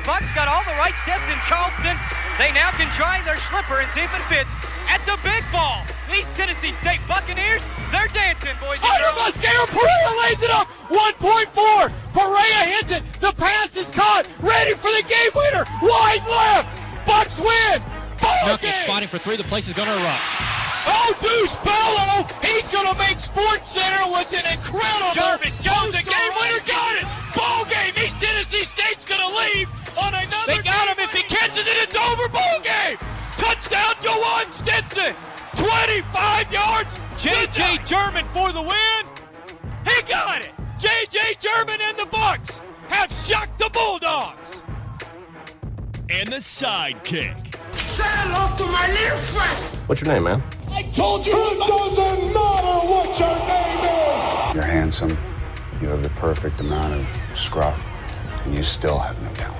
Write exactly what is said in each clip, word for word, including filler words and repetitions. the Bucks got all the right steps in Charleston. They now can try their slipper and see if it fits at the big ball. East Tennessee State Buccaneers, they're dancing, boys and girls. Muscaro, Perea lays it up, one point four. Perea hits it, the pass is caught, ready for the game winner, wide left. Bucks win, ball game. Is spotting for three, the place is going to erupt. Oh, Deuce Bello, he's going to make Sports Center with an incredible... Jarvis Jones, a game-winner, got it! Ball game, East Tennessee State's going to leave on another... They got him, if he catches it, it's over, ball game! Touchdown, Jawan Stinson, twenty-five yards, J J German for the win! He got it! J J German and the Bucks have shocked the Bulldogs! And the sidekick. Say hello to my little friend! What's your name, man? I told you. It doesn't matter what your name is. You're handsome. You have the perfect amount of scruff, and you still have no talent.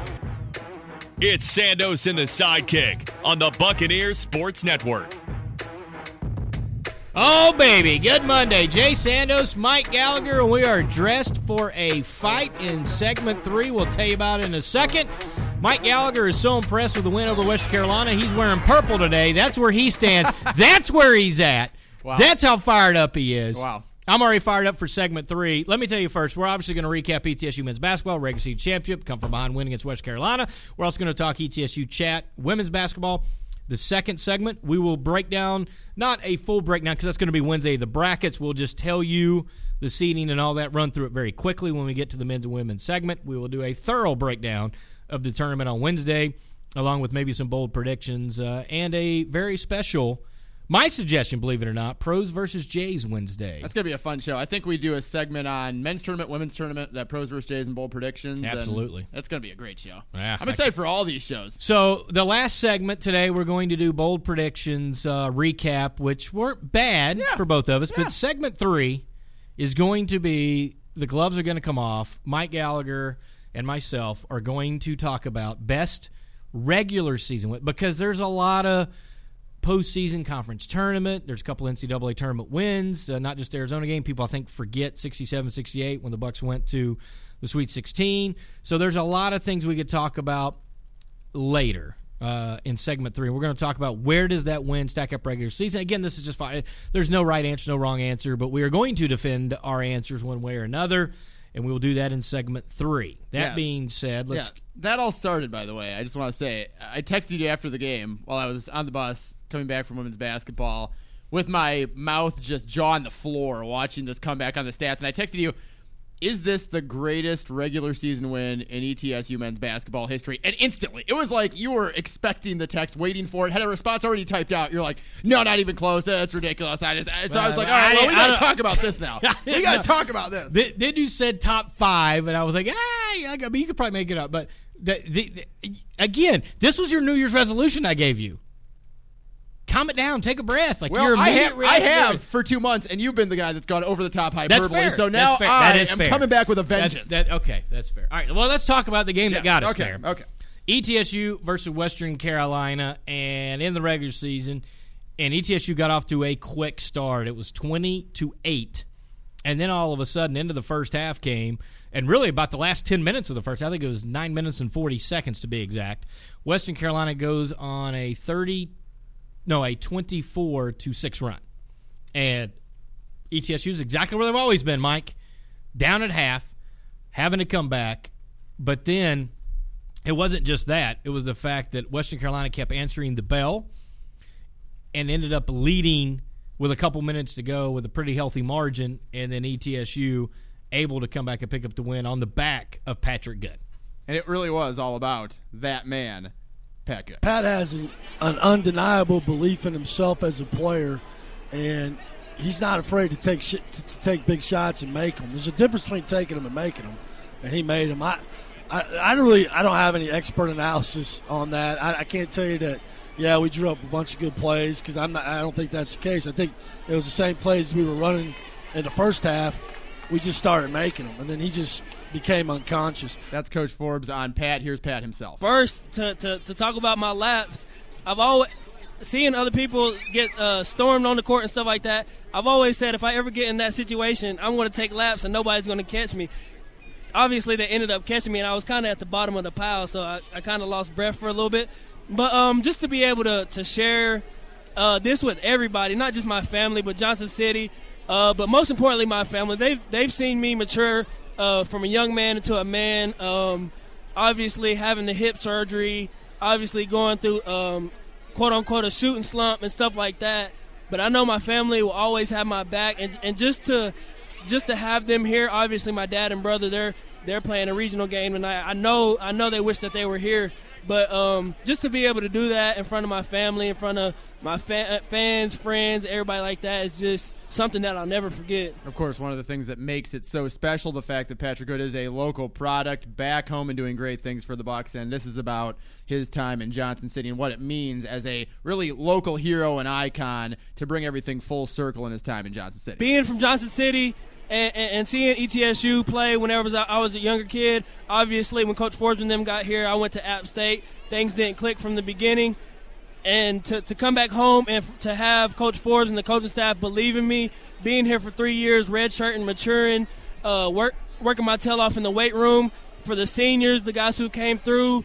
It's Sandos and the Sidekick on the Buccaneers Sports Network. Oh, baby. Good Monday. Jay Sandos, Mike Gallagher, and we are dressed for a fight in segment three. We'll tell you about it in a second. Mike Gallagher is so impressed with the win over West Carolina, he's wearing purple today. That's where he stands. That's where he's at. Wow. That's how fired up he is. Wow. I'm already fired up for segment three. Let me tell you first, we're obviously going to recap E T S U men's basketball, regular season championship, come from behind win against West Carolina. We're also going to talk E T S U chat, women's basketball. The second segment, we will break down, not a full breakdown because that's going to be Wednesday, the brackets. We'll just tell you the seeding and all that, run through it very quickly when we get to the men's and women's segment. We will do a thorough breakdown of the tournament on Wednesday, along with maybe some bold predictions uh, and a very special, my suggestion, believe it or not, Pros versus Jays Wednesday. That's going to be a fun show. I think we do a segment on men's tournament, women's tournament, that Pros versus Jays and bold predictions. Absolutely. That's going to be a great show. Yeah, I'm excited for all these shows. So the last segment today, we're going to do bold predictions uh, recap, which weren't bad yeah. for both of us, yeah. but segment three is going to be, the gloves are going to come off, Mike Gallagher and myself are going to talk about best regular season win, because there's a lot of postseason conference tournament. There's a couple N C double A tournament wins, uh, not just the Arizona game. People, I think, forget sixty-seven sixty-eight when the Bucks went to the Sweet sixteen. So there's a lot of things we could talk about later uh, in segment three. We're going to talk about where does that win stack up regular season. Again, this is just fine. There's no right answer, no wrong answer, but we are going to defend our answers one way or another. And we will do that in segment three. That yeah. being said, let's... Yeah. That all started, by the way. I just want to say, I texted you after the game while I was on the bus coming back from women's basketball with my mouth just jaw on the floor watching this comeback on the stats. And I texted you, is this the greatest regular season win in E T S U men's basketball history? And instantly, it was like you were expecting the text, waiting for it, had a response already typed out. You're like, no, not even close. That's ridiculous. I just, so well, I was like, all right, well, we got to talk about this now. We got to talk about this. Then, then you said top five, and I was like, ah, yeah, I mean, you could probably make it up. But, the, the, the, again, this was your New Year's resolution I gave you. Calm it down. Take a breath. Like well, you're I, have, I have for two months, and you've been the guy that's gone over the top hyperbole. That's fair. So now that's fair. I that am fair. Coming back with a vengeance. That's, that, okay, that's fair. All right, well, let's talk about the game yeah. that got us okay. there. Okay. E T S U versus Western Carolina, and in the regular season, and E T S U got off to a quick start. It was twenty to eight, and then all of a sudden, into the first half came, and really about the last ten minutes of the first, I think it was nine minutes and forty seconds to be exact. Western Carolina goes on a thirty No, a twenty-four to six run. And E T S U's exactly where they've always been, Mike. Down at half, having to come back. But then it wasn't just that. It was the fact that Western Carolina kept answering the bell and ended up leading with a couple minutes to go with a pretty healthy margin, and then E T S U able to come back and pick up the win on the back of Patrick Good. And it really was all about that man, Pat Good. Pat has an, an undeniable belief in himself as a player, and he's not afraid to take sh- to, to take big shots and make them. There's a difference between taking them and making them, and he made them. I, I, I don't really, I don't have any expert analysis on that. I, I can't tell you that. Yeah, we drew up a bunch of good plays because I'm not. I don't think that's the case. I think it was the same plays we were running in the first half. We just started making them, and then he just became unconscious. That's Coach Forbes on Pat. Here's Pat himself. First, to to, to talk about my laps, I've always seeing other people get uh, stormed on the court and stuff like that. I've always said if I ever get in that situation, I'm going to take laps and nobody's going to catch me. obviously they ended up catching me, and I was kind of at the bottom of the pile, so I, I kind of lost breath for a little bit. But um, just to be able to, to share uh, this with everybody, not just my family, but Johnson City, uh, but most importantly my family, they've, they've seen me mature uh, from a young man into a man, um, obviously having the hip surgery, obviously going through um, quote-unquote a shooting slump and stuff like that. But I know my family will always have my back, and, and just to – Just to have them here, obviously my dad and brother, they're they're playing a regional game tonight. I know I know they wish that they were here, but um, just to be able to do that in front of my family, in front of my fa- fans, friends, everybody like that is just something that I'll never forget. Of course, one of the things that makes it so special, the fact that Patrick Good is a local product back home and doing great things for the Bucks, and this is about his time in Johnson City and what it means as a really local hero and icon to bring everything full circle in his time in Johnson City. Being from Johnson City and, and, and seeing E T S U play whenever I was a younger kid, obviously when Coach Forbes and them got here, I went to App State. Things didn't click from the beginning. And to, to come back home and f- to have Coach Forbes and the coaching staff believe in me, being here for three years, redshirting, maturing, uh, work, working my tail off in the weight room for the seniors, the guys who came through,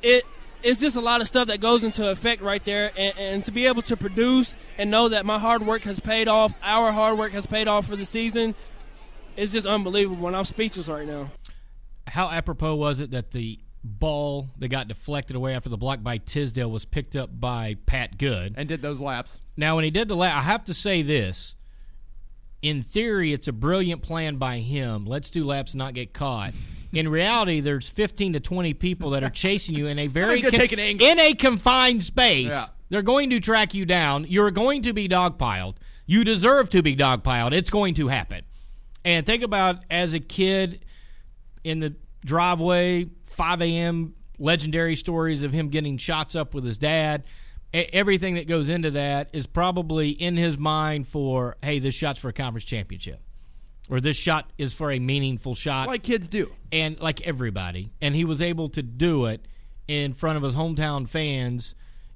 it it's just a lot of stuff that goes into effect right there. And, and to be able to produce and know that my hard work has paid off, our hard work has paid off for the season, it's just unbelievable, and I'm speechless right now. How apropos was it that the ball that got deflected away after the block by Tisdale was picked up by Pat Good and did those laps? Now, when he did the lap, I have to say this. In theory, it's a brilliant plan by him. Let's do laps and not get caught. In reality, there's fifteen to twenty people that are chasing you in a very con- take an angle. in a confined space. Yeah. They're going to track you down. You're going to be dogpiled. You deserve to be dogpiled. It's going to happen. And think about as a kid in the driveway, five a.m. legendary stories of him getting shots up with his dad. Everything that goes into that is probably in his mind for, hey, this shot's for a conference championship, or this shot is for a meaningful shot. Like kids do. And like everybody. And he was able to do it in front of his hometown fans,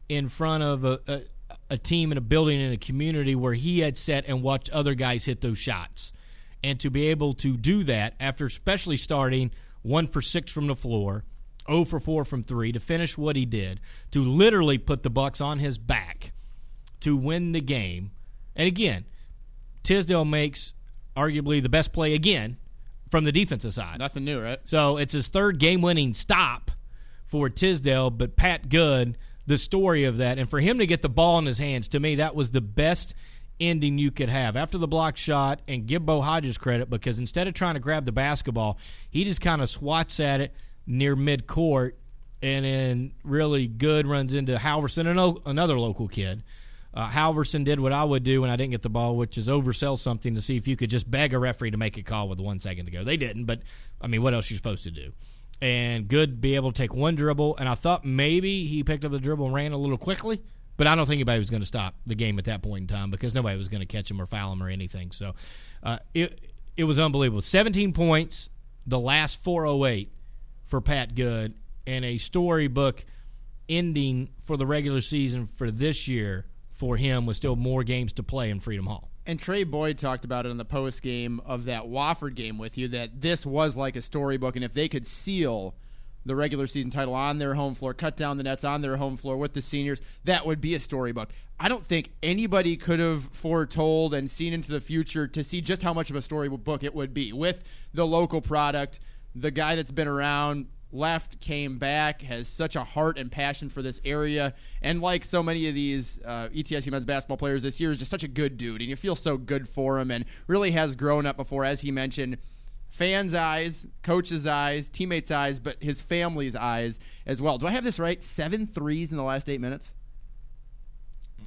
in front of a, a, a team and a building and a community where he had sat and watched other guys hit those shots. And to be able to do that after especially starting – one for six from the floor, oh for four from three, to finish what he did, to literally put the Bucks on his back to win the game. And again, Tisdale makes arguably the best play again from the defensive side. Nothing new, right? So it's his third game-winning stop for Tisdale, but Pat Good, the story of that, and for him to get the ball in his hands, to me, that was the best ending you could have after the block shot. And give Bo Hodges credit, because instead of trying to grab the basketball, he just kind of swats at it near midcourt, and then really Good runs into Halverson, an, another local kid. Uh, Halverson did what I would do when I didn't get the ball, which is oversell something to see if you could just beg a referee to make a call with one second to go. They didn't, but, I mean, what else are you supposed to do? And Good be able to take one dribble, and I thought maybe he picked up the dribble and ran a little quickly, but I don't think anybody was going to stop the game at that point in time because nobody was going to catch him or foul him or anything. So uh, it it was unbelievable. seventeen points, the last four oh eight for Pat Good, and a storybook ending for the regular season for this year for him with still more games to play in Freedom Hall. And Trey Boyd talked about it in the post game of that Wofford game with you, that this was like a storybook, and if they could seal – the regular season title on their home floor, cut down the nets on their home floor with the seniors, that would be a storybook. I don't think anybody could have foretold and seen into the future to see just how much of a storybook it would be. With the local product, the guy that's been around, left, came back, has such a heart and passion for this area, and like so many of these uh, E T S U men's basketball players this year, is just such a good dude, and you feel so good for him, and really has grown up before, as he mentioned, fans' eyes, coaches' eyes, teammates' eyes, but his family's eyes as well. Do I have this right? Seven threes in the last eight minutes?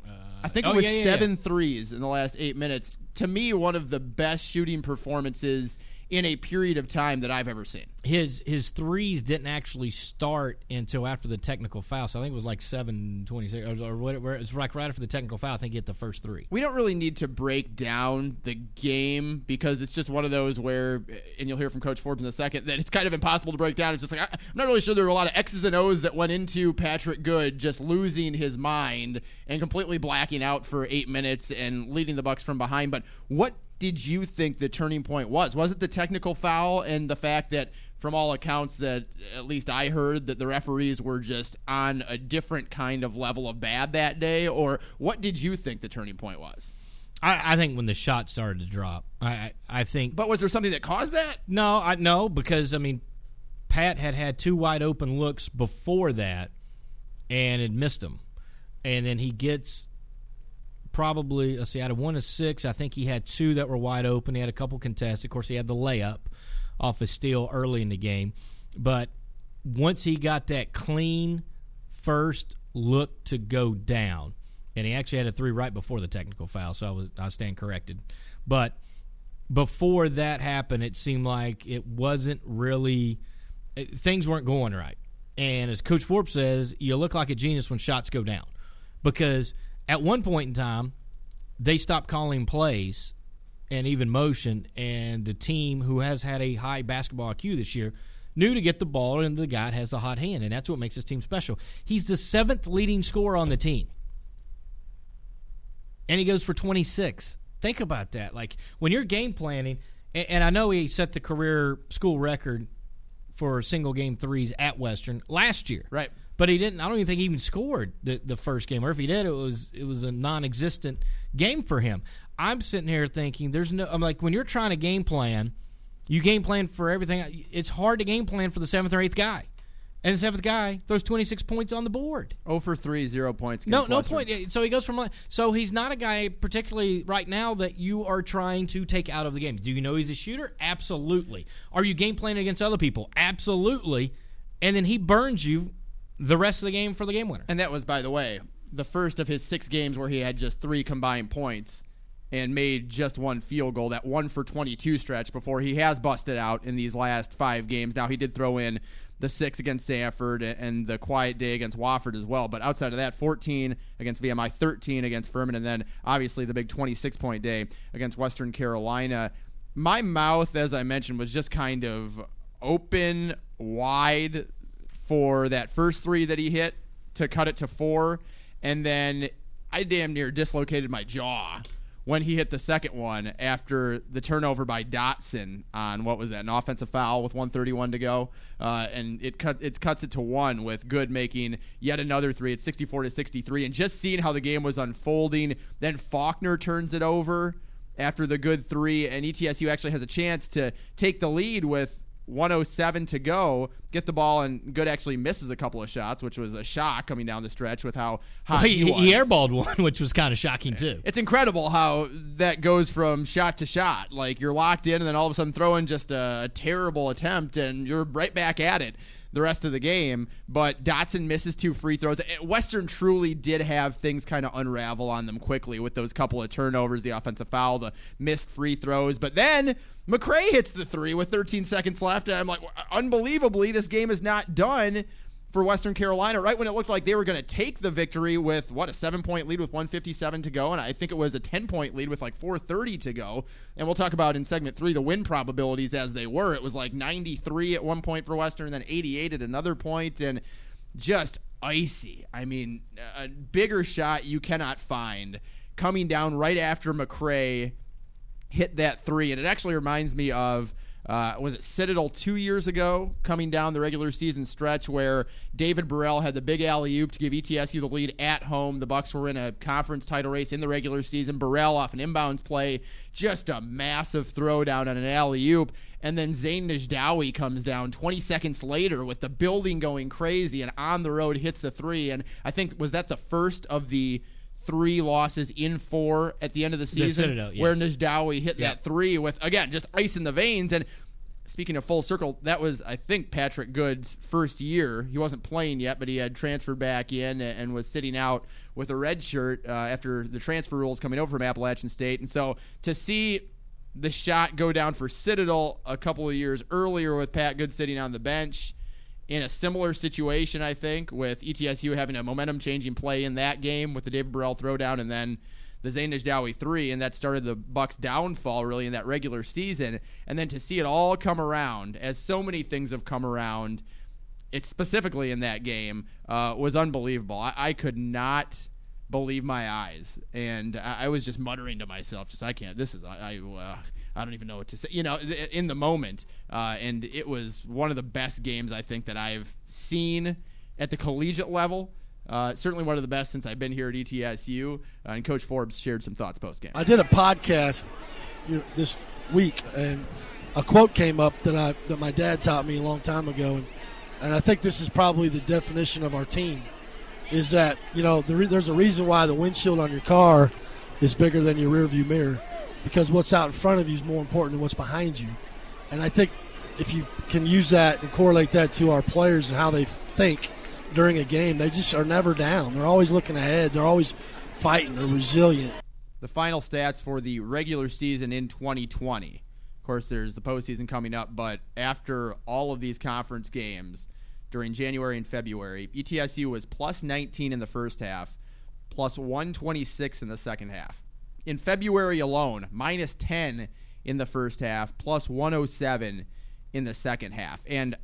Uh, I think oh, it was yeah, yeah, seven yeah. threes in the last eight minutes. To me, one of the best shooting performances in a period of time that I've ever seen. His his threes didn't actually start until after the technical foul, so I think it was like seven twenty-six, or, or whatever. It's like right after the technical foul, I think he hit the first three. We don't really need to break down the game because it's just one of those where, and you'll hear from Coach Forbes in a second, that it's kind of impossible to break down. It's just like, I, I'm not really sure there were a lot of X's and O's that went into Patrick Good just losing his mind and completely blacking out for eight minutes and leading the Bucks from behind. But what did you think the turning point was? Was it the technical foul and the fact that, from all accounts that at least I heard, that the referees were just on a different kind of level of bad that day? Or what did you think the turning point was? I, I think when the shot started to drop. I, I think. But was there something that caused that? No, I no because, I mean, Pat had had two wide open looks before that and had missed them. And then he gets probably, let's see, out of one to six, I think he had two that were wide open. He had a couple contests. Of course, he had the layup off his steal early in the game. But once he got that clean first look to go down, and he actually had a three right before the technical foul, so I was I stand corrected. But before that happened, it seemed like it wasn't really – things weren't going right. And as Coach Forbes says, you look like a genius when shots go down. Because at one point in time, they stopped calling plays and even motion, and the team, who has had a high basketball I Q this year, knew to get the ball, and the guy that has the hot hand, and that's what makes this team special. He's the seventh leading scorer on the team. And he goes for twenty-six. Think about that. Like, when you're game planning, and, and I know he set the career school record for single-game threes at Western last year. Right. But he didn't – I don't even think he even scored the, the first game. Or if he did, it was it was a non-existent game for him. I'm sitting here thinking there's no – I'm like, when you're trying to game plan, you game plan for everything. It's hard to game plan for the seventh or eighth guy. And the seventh guy throws twenty-six points on the board. oh for three, zero points. No, no point. So he goes from – so he's not a guy, particularly right now, that you are trying to take out of the game. Do you know he's a shooter? Absolutely. Are you game planning against other people? Absolutely. And then he burns you the rest of the game for the game winner. And that was, by the way, the first of his six games where he had just three combined points and made just one field goal, that one for twenty-two stretch before he has busted out in these last five games. Now, he did throw in – the six against Samford and the quiet day against Wofford as well. But outside of that, fourteen against V M I, thirteen against Furman, and then obviously the big twenty-six-point day against Western Carolina. My mouth, as I mentioned, was just kind of open wide for that first three that he hit to cut it to four. And then I damn near dislocated my jaw when he hit the second one after the turnover by Dotson on, what was that, an offensive foul with one thirty-one to go. Uh, and it cut, it cuts it to one with Good making yet another three. It's sixty-four to sixty-three. And just seeing how the game was unfolding, then Faulkner turns it over after the Good three. And E T S U actually has a chance to take the lead with one oh seven to go, get the ball, and Good actually misses a couple of shots, which was a shock coming down the stretch with how hot well, he, he was. He airballed one, which was kind of shocking, too. It's incredible how that goes from shot to shot. Like, you're locked in, and then all of a sudden throw in just a, a terrible attempt, and you're right back at it the rest of the game. But Dotson misses two free throws. Western truly did have things kind of unravel on them quickly with those couple of turnovers, the offensive foul, the missed free throws. But then McRae hits the three with thirteen seconds left, and I'm like, unbelievably, this game is not done for Western Carolina. Right when it looked like they were going to take the victory with, what, a seven-point lead with one fifty-seven to go, and I think it was a ten-point lead with like four thirty to go. And we'll talk about in segment three the win probabilities as they were. It was like ninety-three at one point for Western, then eighty-eight at another point, and just icy. I mean, a bigger shot you cannot find coming down right after McRae hit that three. And it actually reminds me of, uh, was it Citadel two years ago, coming down the regular season stretch where David Burrell had the big alley-oop to give E T S U the lead at home. The Bucks were in a conference title race in the regular season. Burrell off an inbounds play, just a massive throwdown on an alley-oop. And then Zayn Najdawi comes down twenty seconds later with the building going crazy and on the road hits a three. And I think, was that the first of the three losses in four at the end of the season, the Citadel, yes, where Najdawi hit yep. that three with, again, just ice in the veins. And speaking of full circle, that was, I think, Patrick Good's first year. He wasn't playing yet, but he had transferred back in and was sitting out with a red shirt uh, after the transfer rules coming over from Appalachian State. And so to see the shot go down for Citadel a couple of years earlier with Pat Good sitting on the bench, in a similar situation, I think, with E T S U having a momentum-changing play in that game with the David Burrell throwdown and then the Zayn Najdawi three, and that started the Bucks' downfall, really, in that regular season. And then to see it all come around, as so many things have come around, it's specifically in that game, uh, was unbelievable. I, I could not believe my eyes. And I, I was just muttering to myself, just, I can't, this is, I, I, uh, I don't even know what to say, you know, in the moment. Uh, and it was one of the best games I think that I've seen at the collegiate level. Uh, certainly one of the best since I've been here at E T S U. Uh, and Coach Forbes shared some thoughts post-game. I did a podcast this week, and a quote came up that I that my dad taught me a long time ago, and, and I think this is probably the definition of our team, is that, you know, the re- there's a reason why the windshield on your car is bigger than your rearview mirror, because what's out in front of you is more important than what's behind you. And I think if you can use that and correlate that to our players and how they think during a game, they just are never down. They're always looking ahead. They're always fighting. They're resilient. The final stats for the regular season in twenty twenty. Of course, there's the postseason coming up, but after all of these conference games during January and February, E T S U was plus nineteen in the first half, plus one twenty-six in the second half. In February alone, minus ten in the first half, plus one oh seven in the second half. And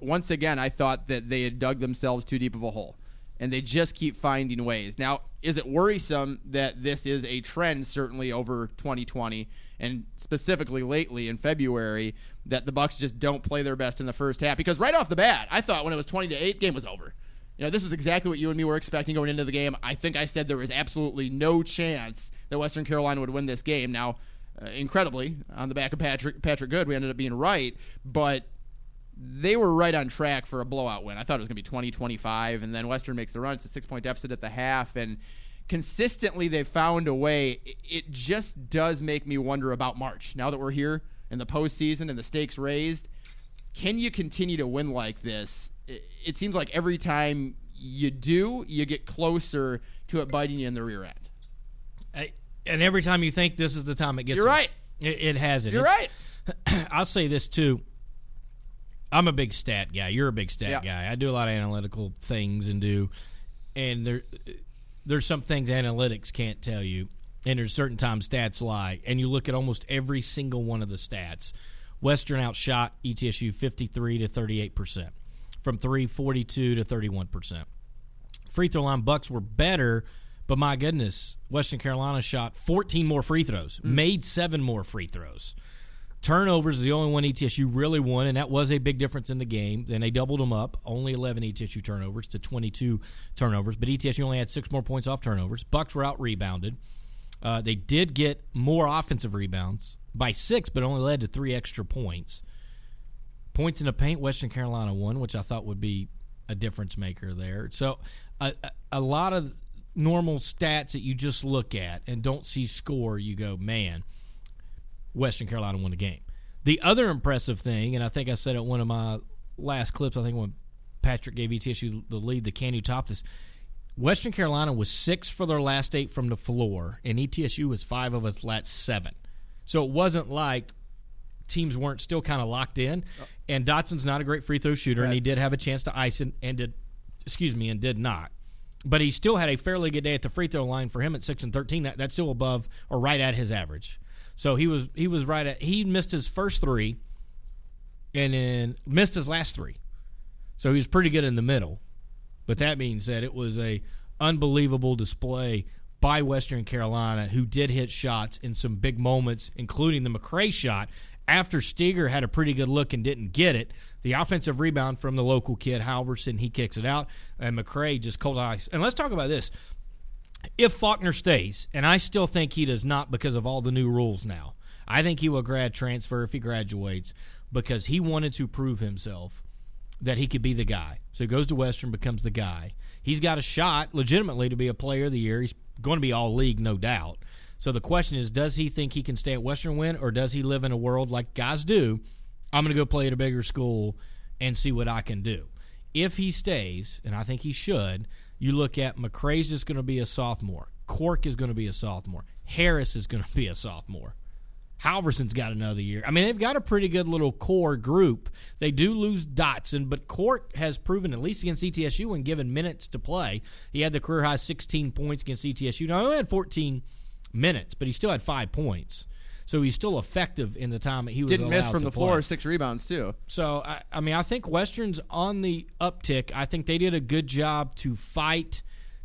once again, I thought that they had dug themselves too deep of a hole, and they just keep finding ways. Now, is it worrisome that this is a trend, certainly over twenty twenty, and specifically lately in February, that the Bucks just don't play their best in the first half? Because right off the bat, I thought when it was twenty to eight, game was over. You know, this is exactly what you and me were expecting going into the game. I think I said there was absolutely no chance that Western Carolina would win this game. Now, uh, incredibly, on the back of Patrick Patrick Good, we ended up being right, but they were right on track for a blowout win. I thought it was going to be twenty twenty-five, and then Western makes the run. It's a six-point deficit at the half, and consistently they found a way. It just does make me wonder about March. Now that we're here in the postseason and the stakes raised, can you continue to win like this? It seems like every time you do, you get closer to it biting you in the rear end. I, and every time you think this is the time it gets. You're right. It, it has it. You're it's, right. I'll say this, too. I'm a big stat guy. You're a big stat yeah. guy. I do a lot of analytical things and do, and there, there's some things analytics can't tell you, and there's certain times stats lie. And you look at almost every single one of the stats. Western outshot E T S U fifty-three to thirty-eight percent, from three, forty-two to thirty-one percent. Free throw line, Bucks were better, but my goodness, Western Carolina shot fourteen more free throws, mm. made seven more free throws. Turnovers is the only one E T S U really won, and that was a big difference in the game. Then they doubled them up, only eleven E T S U turnovers to twenty-two turnovers. But E T S U only had six more points off turnovers. Bucks were out-rebounded. Uh, they did get more offensive rebounds by six, but only led to three extra points. Points in the paint, Western Carolina won, which I thought would be a difference maker there. So a, a lot of normal stats that you just look at and don't see score, you go, man, Western Carolina won the game. The other impressive thing, and I think I said it in one of my last clips, I think when Patrick gave E T S U the lead, the can you top this, Western Carolina was six for their last eight from the floor, and E T S U was five of its last seven. So it wasn't like teams weren't still kind of locked in, and Dotson's not a great free throw shooter, right. And he did have a chance to ice and, and did, excuse me, and did not. But he still had a fairly good day at the free throw line for him at six and thirteen. That, that's still above or right at his average. So he was he was right at – he missed his first three and then missed his last three. So he was pretty good in the middle. But that being said, it was a unbelievable display by Western Carolina, who did hit shots in some big moments, including the McRae shot. After Steger had a pretty good look and didn't get it, the offensive rebound from the local kid, Halverson, he kicks it out, and McRae just cold ice. And let's talk about this. If Faulkner stays, and I still think he does not because of all the new rules now, I think he will grad transfer if he graduates because he wanted to prove himself that he could be the guy. So he goes to Western, becomes the guy. He's got a shot legitimately to be a player of the year. He's going to be all league, no doubt. So the question is, does he think he can stay at Western win, or does he live in a world like guys do? I'm going to go play at a bigger school and see what I can do. If he stays, and I think he should, you look at McRae's is going to be a sophomore. Cork is going to be a sophomore. Harris is going to be a sophomore. Halverson's got another year. I mean, they've got a pretty good little core group. They do lose Dotson, but Cork has proven, at least against E T S U, when given minutes to play, he had the career-high sixteen points against E T S U. Now, he only had fourteen minutes, but he still had five points. So he's still effective in the time that he was allowed to play. Didn't miss from the floor, six rebounds, too. So, I, I mean, I think Western's on the uptick. I think they did a good job to fight,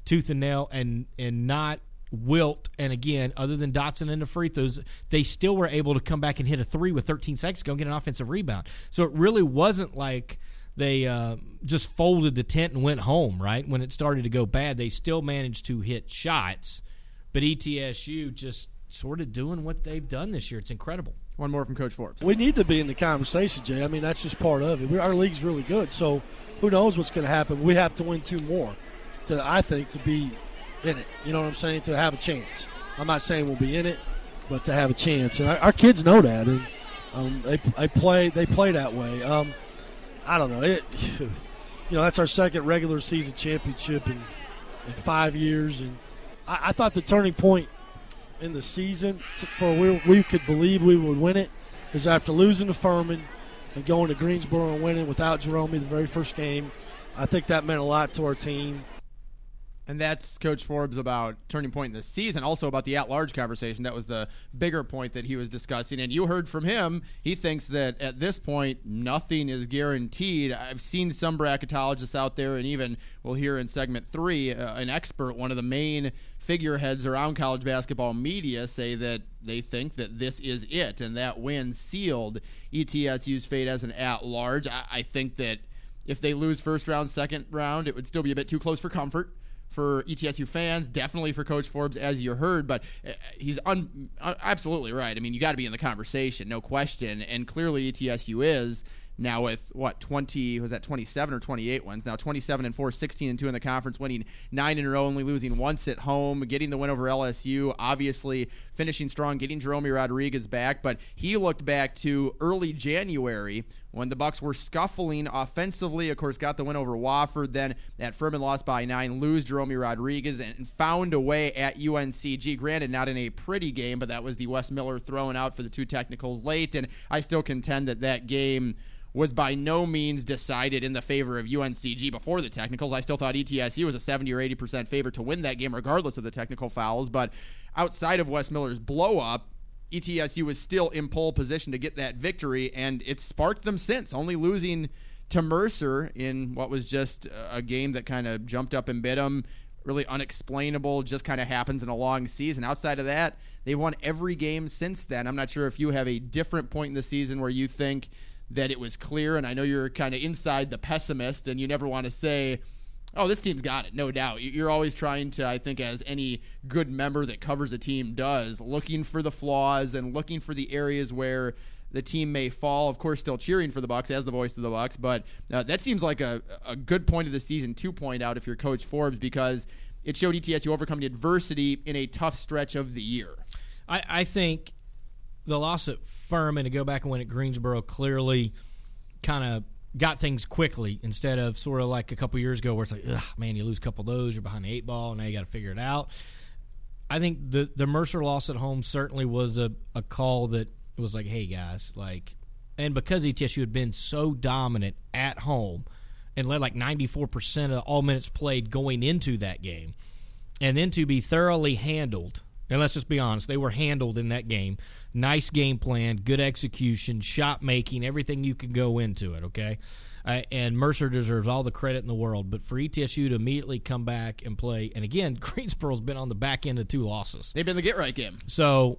tooth and nail and and not wilt. And again, other than Dotson and the free throws, they still were able to come back and hit a three with thirteen seconds to go and get an offensive rebound. So it really wasn't like they uh, just folded the tent and went home, right? When it started to go bad, they still managed to hit shots. But E T S U just sort of doing what they've done this year. It's incredible. One more from Coach Forbes. We need to be in the conversation, Jay. I mean, that's just part of it. We, our league's really good, so who knows what's going to happen. We have to win two more, to I think, to be in it. You know what I'm saying? To have a chance. I'm not saying we'll be in it, but to have a chance. And our, our kids know that, and um, they, they play they play that way. Um, I don't know. It, you know, that's our second regular season championship in, in five years, and I, I thought the turning point in the season, for we, we could believe we would win it, is after losing to Furman and going to Greensboro and winning without Jerome the very first game. I think that meant a lot to our team. And that's Coach Forbes about turning point in the season, also about the at-large conversation. That was the bigger point that he was discussing. And you heard from him. He thinks that at this point, nothing is guaranteed. I've seen some bracketologists out there, and even we'll hear in segment three, uh, an expert, one of the main figureheads around college basketball media, say that they think that this is it, and that win sealed E T S U's fate as an at-large. I, I think that if they lose first round, second round, it would still be a bit too close for comfort for E T S U fans, definitely for Coach Forbes, as you heard, but he's un- absolutely right. I mean, you got to be in the conversation, no question, and clearly E T S U is now with, what, twenty, was that twenty-seven or twenty-eight wins? Now twenty-seven and four, sixteen and two in the conference, winning nine in a row, only losing once at home, getting the win over L S U, obviously finishing strong, getting Jerome Rodriguez back, but he looked back to early January when the Bucks were scuffling offensively, of course, got the win over Wofford, then at Furman lost by nine, lose Jerome Rodriguez, and found a way at U N C G. Granted, not in a pretty game, but that was the Wes Miller thrown out for the two technicals late, and I still contend that that game was by no means decided in the favor of U N C G before the technicals. I still thought E T S U was a seventy or eighty percent favorite to win that game regardless of the technical fouls, but outside of Wes Miller's blow-up, E T S U was still in pole position to get that victory, and it's sparked them since, only losing to Mercer in what was just a game that kind of jumped up and bit them, really unexplainable, just kind of happens in a long season. Outside of that, they've won every game since then. I'm not sure if you have a different point in the season where you think that it was clear, and I know you're kind of inside the pessimist, and you never want to say, oh, this team's got it, no doubt. You're always trying to, I think, as any good member that covers a team does, looking for the flaws and looking for the areas where the team may fall. Of course, still cheering for the Bucks as the voice of the Bucks, but uh, that seems like a, a good point of the season to point out if you're Coach Forbes, because it showed E T S U overcoming adversity in a tough stretch of the year. I, I think the loss at Furman to go back and win at Greensboro clearly kind of got things quickly instead of sort of like a couple years ago where it's like, ugh, man, you lose a couple of those, you're behind the eight ball, now you got to figure it out. I think the the Mercer loss at home certainly was a, a call that was like, hey, guys, like, and because E T S U had been so dominant at home and led like ninety-four percent of all minutes played going into that game, and then to be thoroughly handled, and let's just be honest, they were handled in that game. Nice game plan, good execution, shot making, everything you could go into it, okay? Uh, and Mercer deserves all the credit in the world. But for E T S U to immediately come back and play, and again, Greensboro's been on the back end of two losses. They've been the get-right game. So,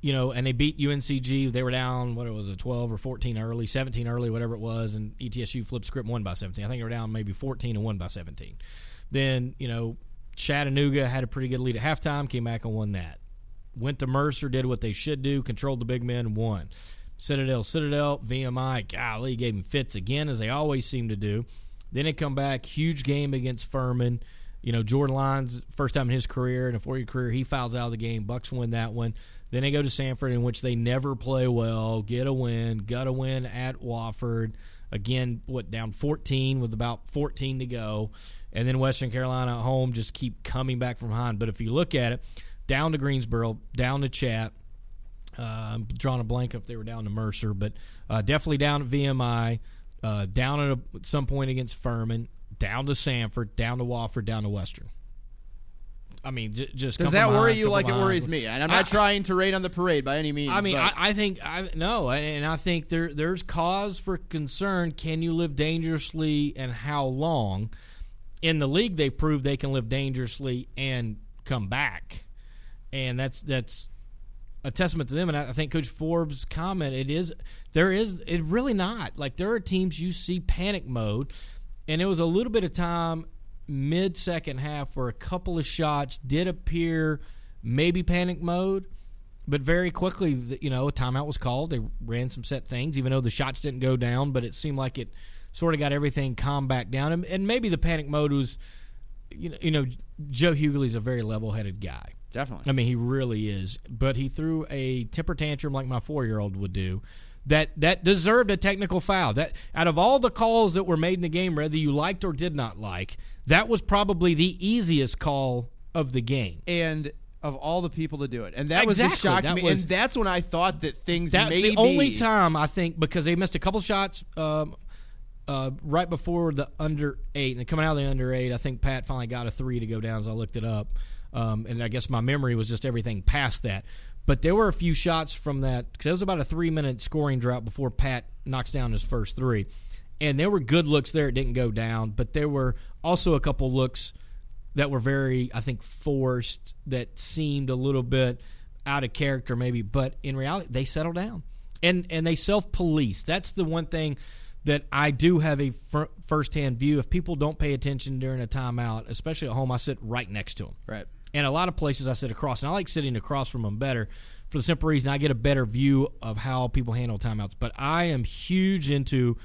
you know, and they beat U N C G. They were down, what it was, a twelve or fourteen early, seventeen early, whatever it was, and E T S U flipped script and won by seventeen. I think they were down maybe fourteen and won by seventeen. Then, you know, Chattanooga had a pretty good lead at halftime, came back and won that. Went to Mercer, did what they should do, controlled the big men, won. Citadel, Citadel, V M I, golly, gave them fits again, as they always seem to do. Then they come back, huge game against Furman. You know, Jordan Lyons, first time in his career, in a four-year career, he fouls out of the game. Bucks win that one. Then they go to Samford, in which they never play well, get a win, got a win at Wofford. Again, what, down fourteen with about fourteen to go. And then Western Carolina at home just keep coming back from behind. But if you look at it, down to Greensboro, down to Chat. Uh, I'm drawing a blank if they were down to Mercer, but uh, definitely down at V M I, uh, down at, a, at some point against Furman, down to Samford, down to Wofford, down to Western. I mean, j- just does that worry you like it worries me? And I'm not I, trying to rain on the parade by any means. I mean, I, I think I no, and I think there there's cause for concern. Can you live dangerously, and how long? in the league, they've proved they can live dangerously and come back. And that's that's a testament to them. And I think Coach Forbes' comment, it is there is it really not. Like, there are teams you see panic mode, and it was a little bit of time mid-second half where a couple of shots did appear maybe panic mode, but very quickly, you know, a timeout was called. They ran some set things, even though the shots didn't go down, but it seemed like it sort of got everything calmed back down. And, and maybe the panic mode was, you know, you know, Joe Hughley's a very level-headed guy. Definitely. I mean, he really is. But he threw a temper tantrum like my four-year-old would do. That that deserved a technical foul. That out of all the calls that were made in the game, whether you liked or did not like, that was probably the easiest call of the game. And of all the people to do it. And that exactly. was a shock that to me. Was, and that's when I thought that things that's maybe. That's the only time, I think, because they missed a couple shots um, uh, right before the under eight. And coming out of the under eight, I think Pat finally got a three to go down as I looked it up. Um, and I guess my memory was just everything past that. But there were a few shots from that, because it was about a three-minute scoring drought before Pat knocks down his first three. And there were good looks there. It didn't go down. But there were also a couple looks that were very, I think, forced, that seemed a little bit out of character maybe. But in reality, they settle down. And and they self-police. That's the one thing that I do have a fir- firsthand view. If people don't pay attention during a timeout, especially at home, I sit right next to them. Right. And a lot of places I sit across, and I like sitting across from them better for the simple reason I get a better view of how people handle timeouts. But I am huge into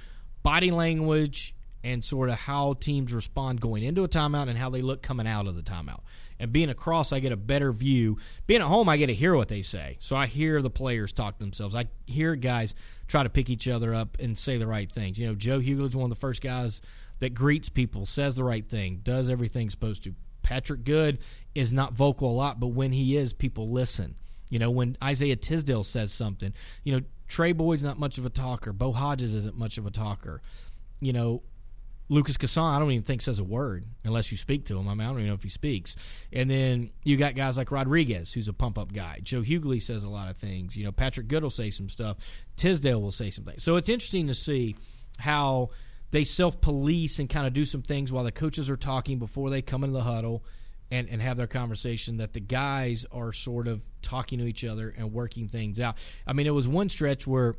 body language and sort of how teams respond going into a timeout and how they look coming out of the timeout. And being across, I get a better view. Being at home, I get to hear what they say. So I hear the players talk to themselves. I hear guys try to pick each other up and say the right things. You know, Joe Hughley's one of the first guys that greets people, says the right thing, does everything supposed to. Patrick Good is not vocal a lot, but when he is, people listen. You know, when Isaiah Tisdale says something, you know, Trey Boyd's not much of a talker. Bo Hodges isn't much of a talker. You know, Lucas Casson, I don't even think says a word unless you speak to him. I mean, I don't even know if he speaks. And then you got guys like Rodriguez, who's a pump-up guy. Joe Hughley says a lot of things. You know, Patrick Good will say some stuff. Tisdale will say some things. So it's interesting to see how – they self-police and kind of do some things while the coaches are talking before they come into the huddle and, and have their conversation, that the guys are sort of talking to each other and working things out. I mean, it was one stretch where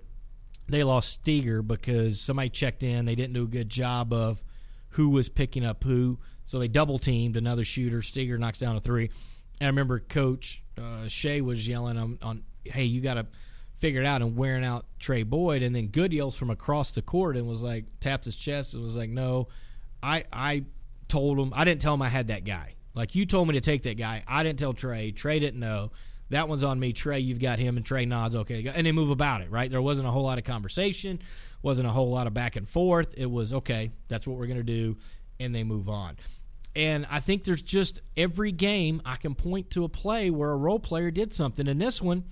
they lost Steger because somebody checked in. They didn't do a good job of who was picking up who, so they double-teamed another shooter. Steger knocks down a three. And I remember Coach uh, Shea was yelling on, on hey, you got to – figured out and wearing out Trey Boyd, and then Good yells from across the court and was like, tapped his chest and was like, no, I I told him, I didn't tell him I had that guy. Like, you told me to take that guy. I didn't tell Trey. Trey didn't know. That one's on me. Trey, you've got him. And Trey nods, okay. And they move about it, right? There wasn't a whole lot of conversation, wasn't a whole lot of back and forth. It was, okay, that's what we're going to do, and they move on. And I think there's just every game I can point to a play where a role player did something. And this one,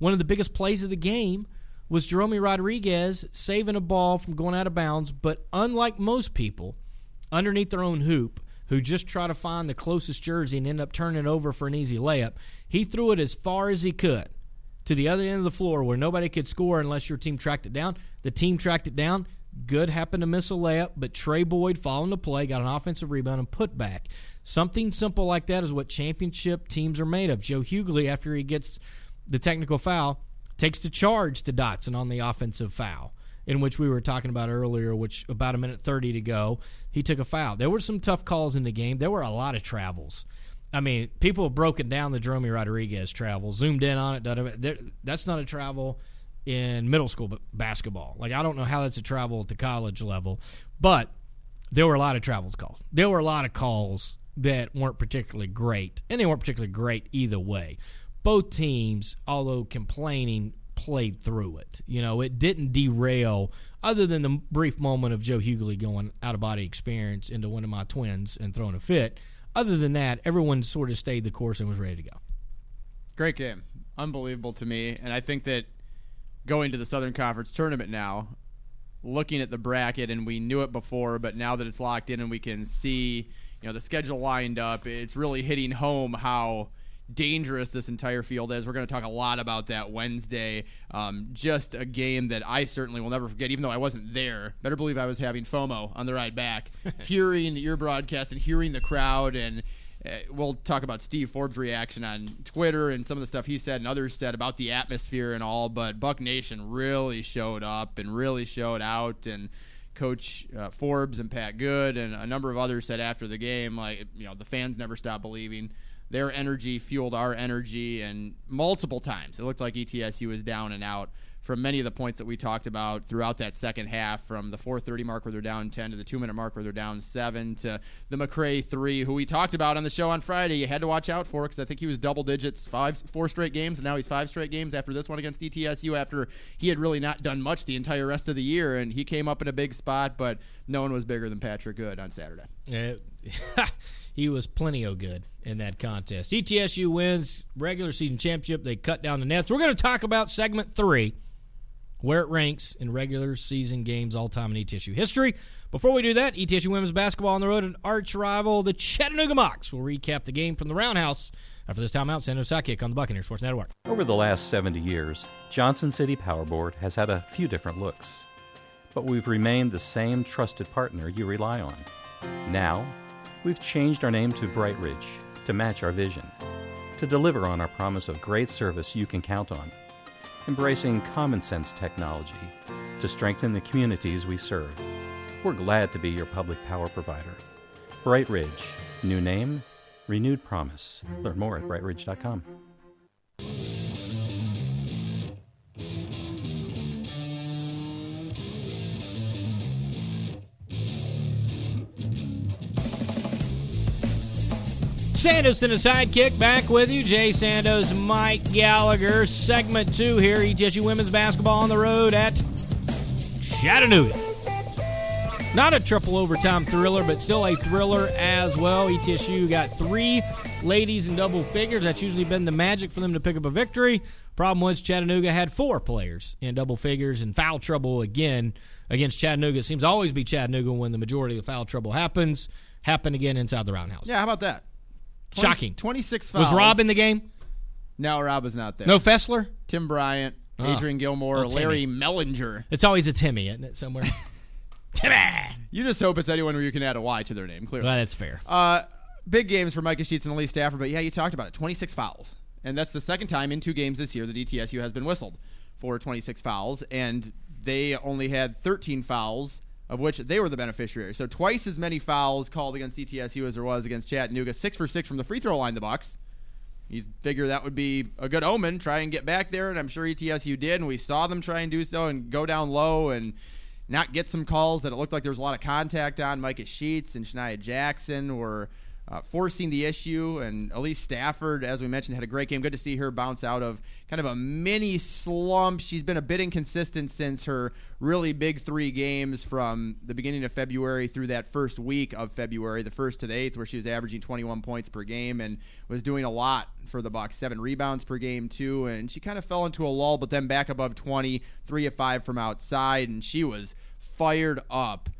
one of the biggest plays of the game was Jerome Rodriguez saving a ball from going out of bounds, but unlike most people, underneath their own hoop, who just try to find the closest jersey and end up turning over for an easy layup, he threw it as far as he could to the other end of the floor where nobody could score unless your team tracked it down. The team tracked it down. Good happened to miss a layup, but Trey Boyd following the play, got an offensive rebound and put back. Something simple like that is what championship teams are made of. Joe Hughley, after he gets – the technical foul, takes the charge to Dotson on the offensive foul, in which we were talking about earlier, which about a minute thirty to go, he took a foul. There were some tough calls in the game. There were a lot of travels. I mean, people have broken down the Jerome Rodriguez travel, zoomed in on it. That's not a travel in middle school basketball. Like, I don't know how that's a travel at the college level, but there were a lot of travels calls. There were a lot of calls that weren't particularly great, and they weren't particularly great either way. Both teams, although complaining, played through it. You know, it didn't derail, other than the brief moment of Joe Hughley going out-of-body experience into one of my twins and throwing a fit. Other than that, everyone sort of stayed the course and was ready to go. Great game. Unbelievable to me. And I think that going to the Southern Conference tournament now, looking at the bracket, and we knew it before, but now that it's locked in and we can see, you know, the schedule lined up, it's really hitting home how – dangerous this entire field is. We're going to talk a lot about that Wednesday. Um, just a game that I certainly will never forget, even though I wasn't there. Better believe I was having FOMO on the ride back, hearing your broadcast and hearing the crowd. And uh, we'll talk about Steve Forbes' reaction on Twitter and some of the stuff he said and others said about the atmosphere and all. But Buck Nation really showed up and really showed out. And Coach uh, Forbes and Pat Good and a number of others said after the game, like, you know, the fans never stopped believing. Their energy fueled our energy, and multiple times it looked like E T S U was down and out from many of the points that we talked about throughout that second half, from the four thirty mark where they're down ten to the two-minute mark where they're down seven to the McRae three, who we talked about on the show on Friday. You had to watch out for because I think he was double digits, five, four straight games, and now he's five straight games after this one against E T S U after he had really not done much the entire rest of the year, and he came up in a big spot, but no one was bigger than Patrick Good on Saturday. Yeah. He was plenty of good in that contest. E T S U wins regular season championship. They cut down the nets. We're going to talk about segment three, where it ranks in regular season games all time in E T S U history. Before we do that, E T S U women's basketball on the road, an arch rival, the Chattanooga Mocs. We'll recap the game from the Roundhouse after this timeout. Sando Sakic on the Buccaneer Sports Network. Over the last seventy years, Johnson City Power Board has had a few different looks, but we've remained the same trusted partner you rely on. Now, we've changed our name to Bright Ridge to match our vision, to deliver on our promise of great service you can count on, embracing common sense technology to strengthen the communities we serve. We're glad to be your public power provider. Bright Ridge, new name, renewed promise. Learn more at bright ridge dot com. Sandos and a sidekick back with you. Jay Sandos, Mike Gallagher. Segment two here. E T S U women's basketball on the road at Chattanooga. Not a triple overtime thriller, but still a thriller as well. E T S U got three ladies in double figures. That's usually been the magic for them to pick up a victory. Problem was Chattanooga had four players in double figures and foul trouble again against Chattanooga. It seems to always be Chattanooga when the majority of the foul trouble happens. Happened again inside the Roundhouse. Yeah, how about that? Shocking. twenty-six fouls. Was Rob in the game? No, Rob was not there. No Fessler? Tim Bryant, oh, Adrian Gilmore, oh, Larry Mellinger. It's always a Timmy, isn't it, somewhere? Timmy! You just hope it's anyone where you can add a Y to their name, clearly. Well, that's fair. Uh, big games for Micah Sheets and Elise Stafford, but yeah, you talked about it. twenty-six fouls. And that's the second time in two games this year that E T S U has been whistled for twenty-six fouls, and they only had thirteen fouls, of which they were the beneficiary. So twice as many fouls called against E T S U as there was against Chattanooga. Six for six from the free throw line, the Bucks. You figure that would be a good omen. Try and get back there, and I'm sure E T S U did, and we saw them try and do so and go down low and not get some calls that it looked like there was a lot of contact on. Micah Sheets and Shania Jackson were uh, forcing the issue, and Elise Stafford, as we mentioned, had a great game. Good to see her bounce out of kind of a mini slump. She's been a bit inconsistent since her really big three games from the beginning of February through that first week of February, the first to the eighth, where she was averaging twenty-one points per game and was doing a lot for the Bucks, seven rebounds per game too, and she kind of fell into a lull, but then back above twenty, three of five from outside, and she was fired up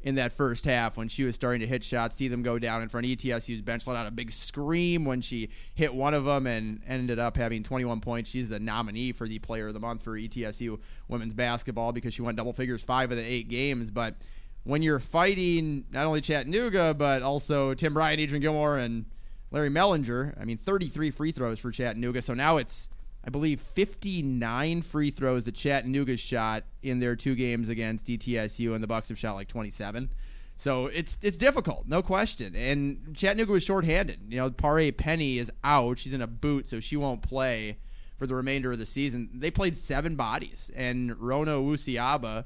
in that first half when she was starting to hit shots, see them go down in front of E T S U's bench, let out a big scream when she hit one of them and ended up having twenty-one points. She's the nominee for the Player of the Month for E T S U women's basketball because she won double figures five of the eight games. But when you're fighting not only Chattanooga, but also Tim Bryant, Adrian Gilmore, and Larry Mellinger, I mean, thirty-three free throws for Chattanooga. So now it's, I believe, fifty-nine free throws that Chattanooga shot in their two games against E T S U, and the Bucks have shot like twenty-seven. So it's it's difficult, no question. And Chattanooga was shorthanded. You know, Pare Penny is out. She's in a boot, so she won't play for the remainder of the season. They played seven bodies, and Rona Wusiaba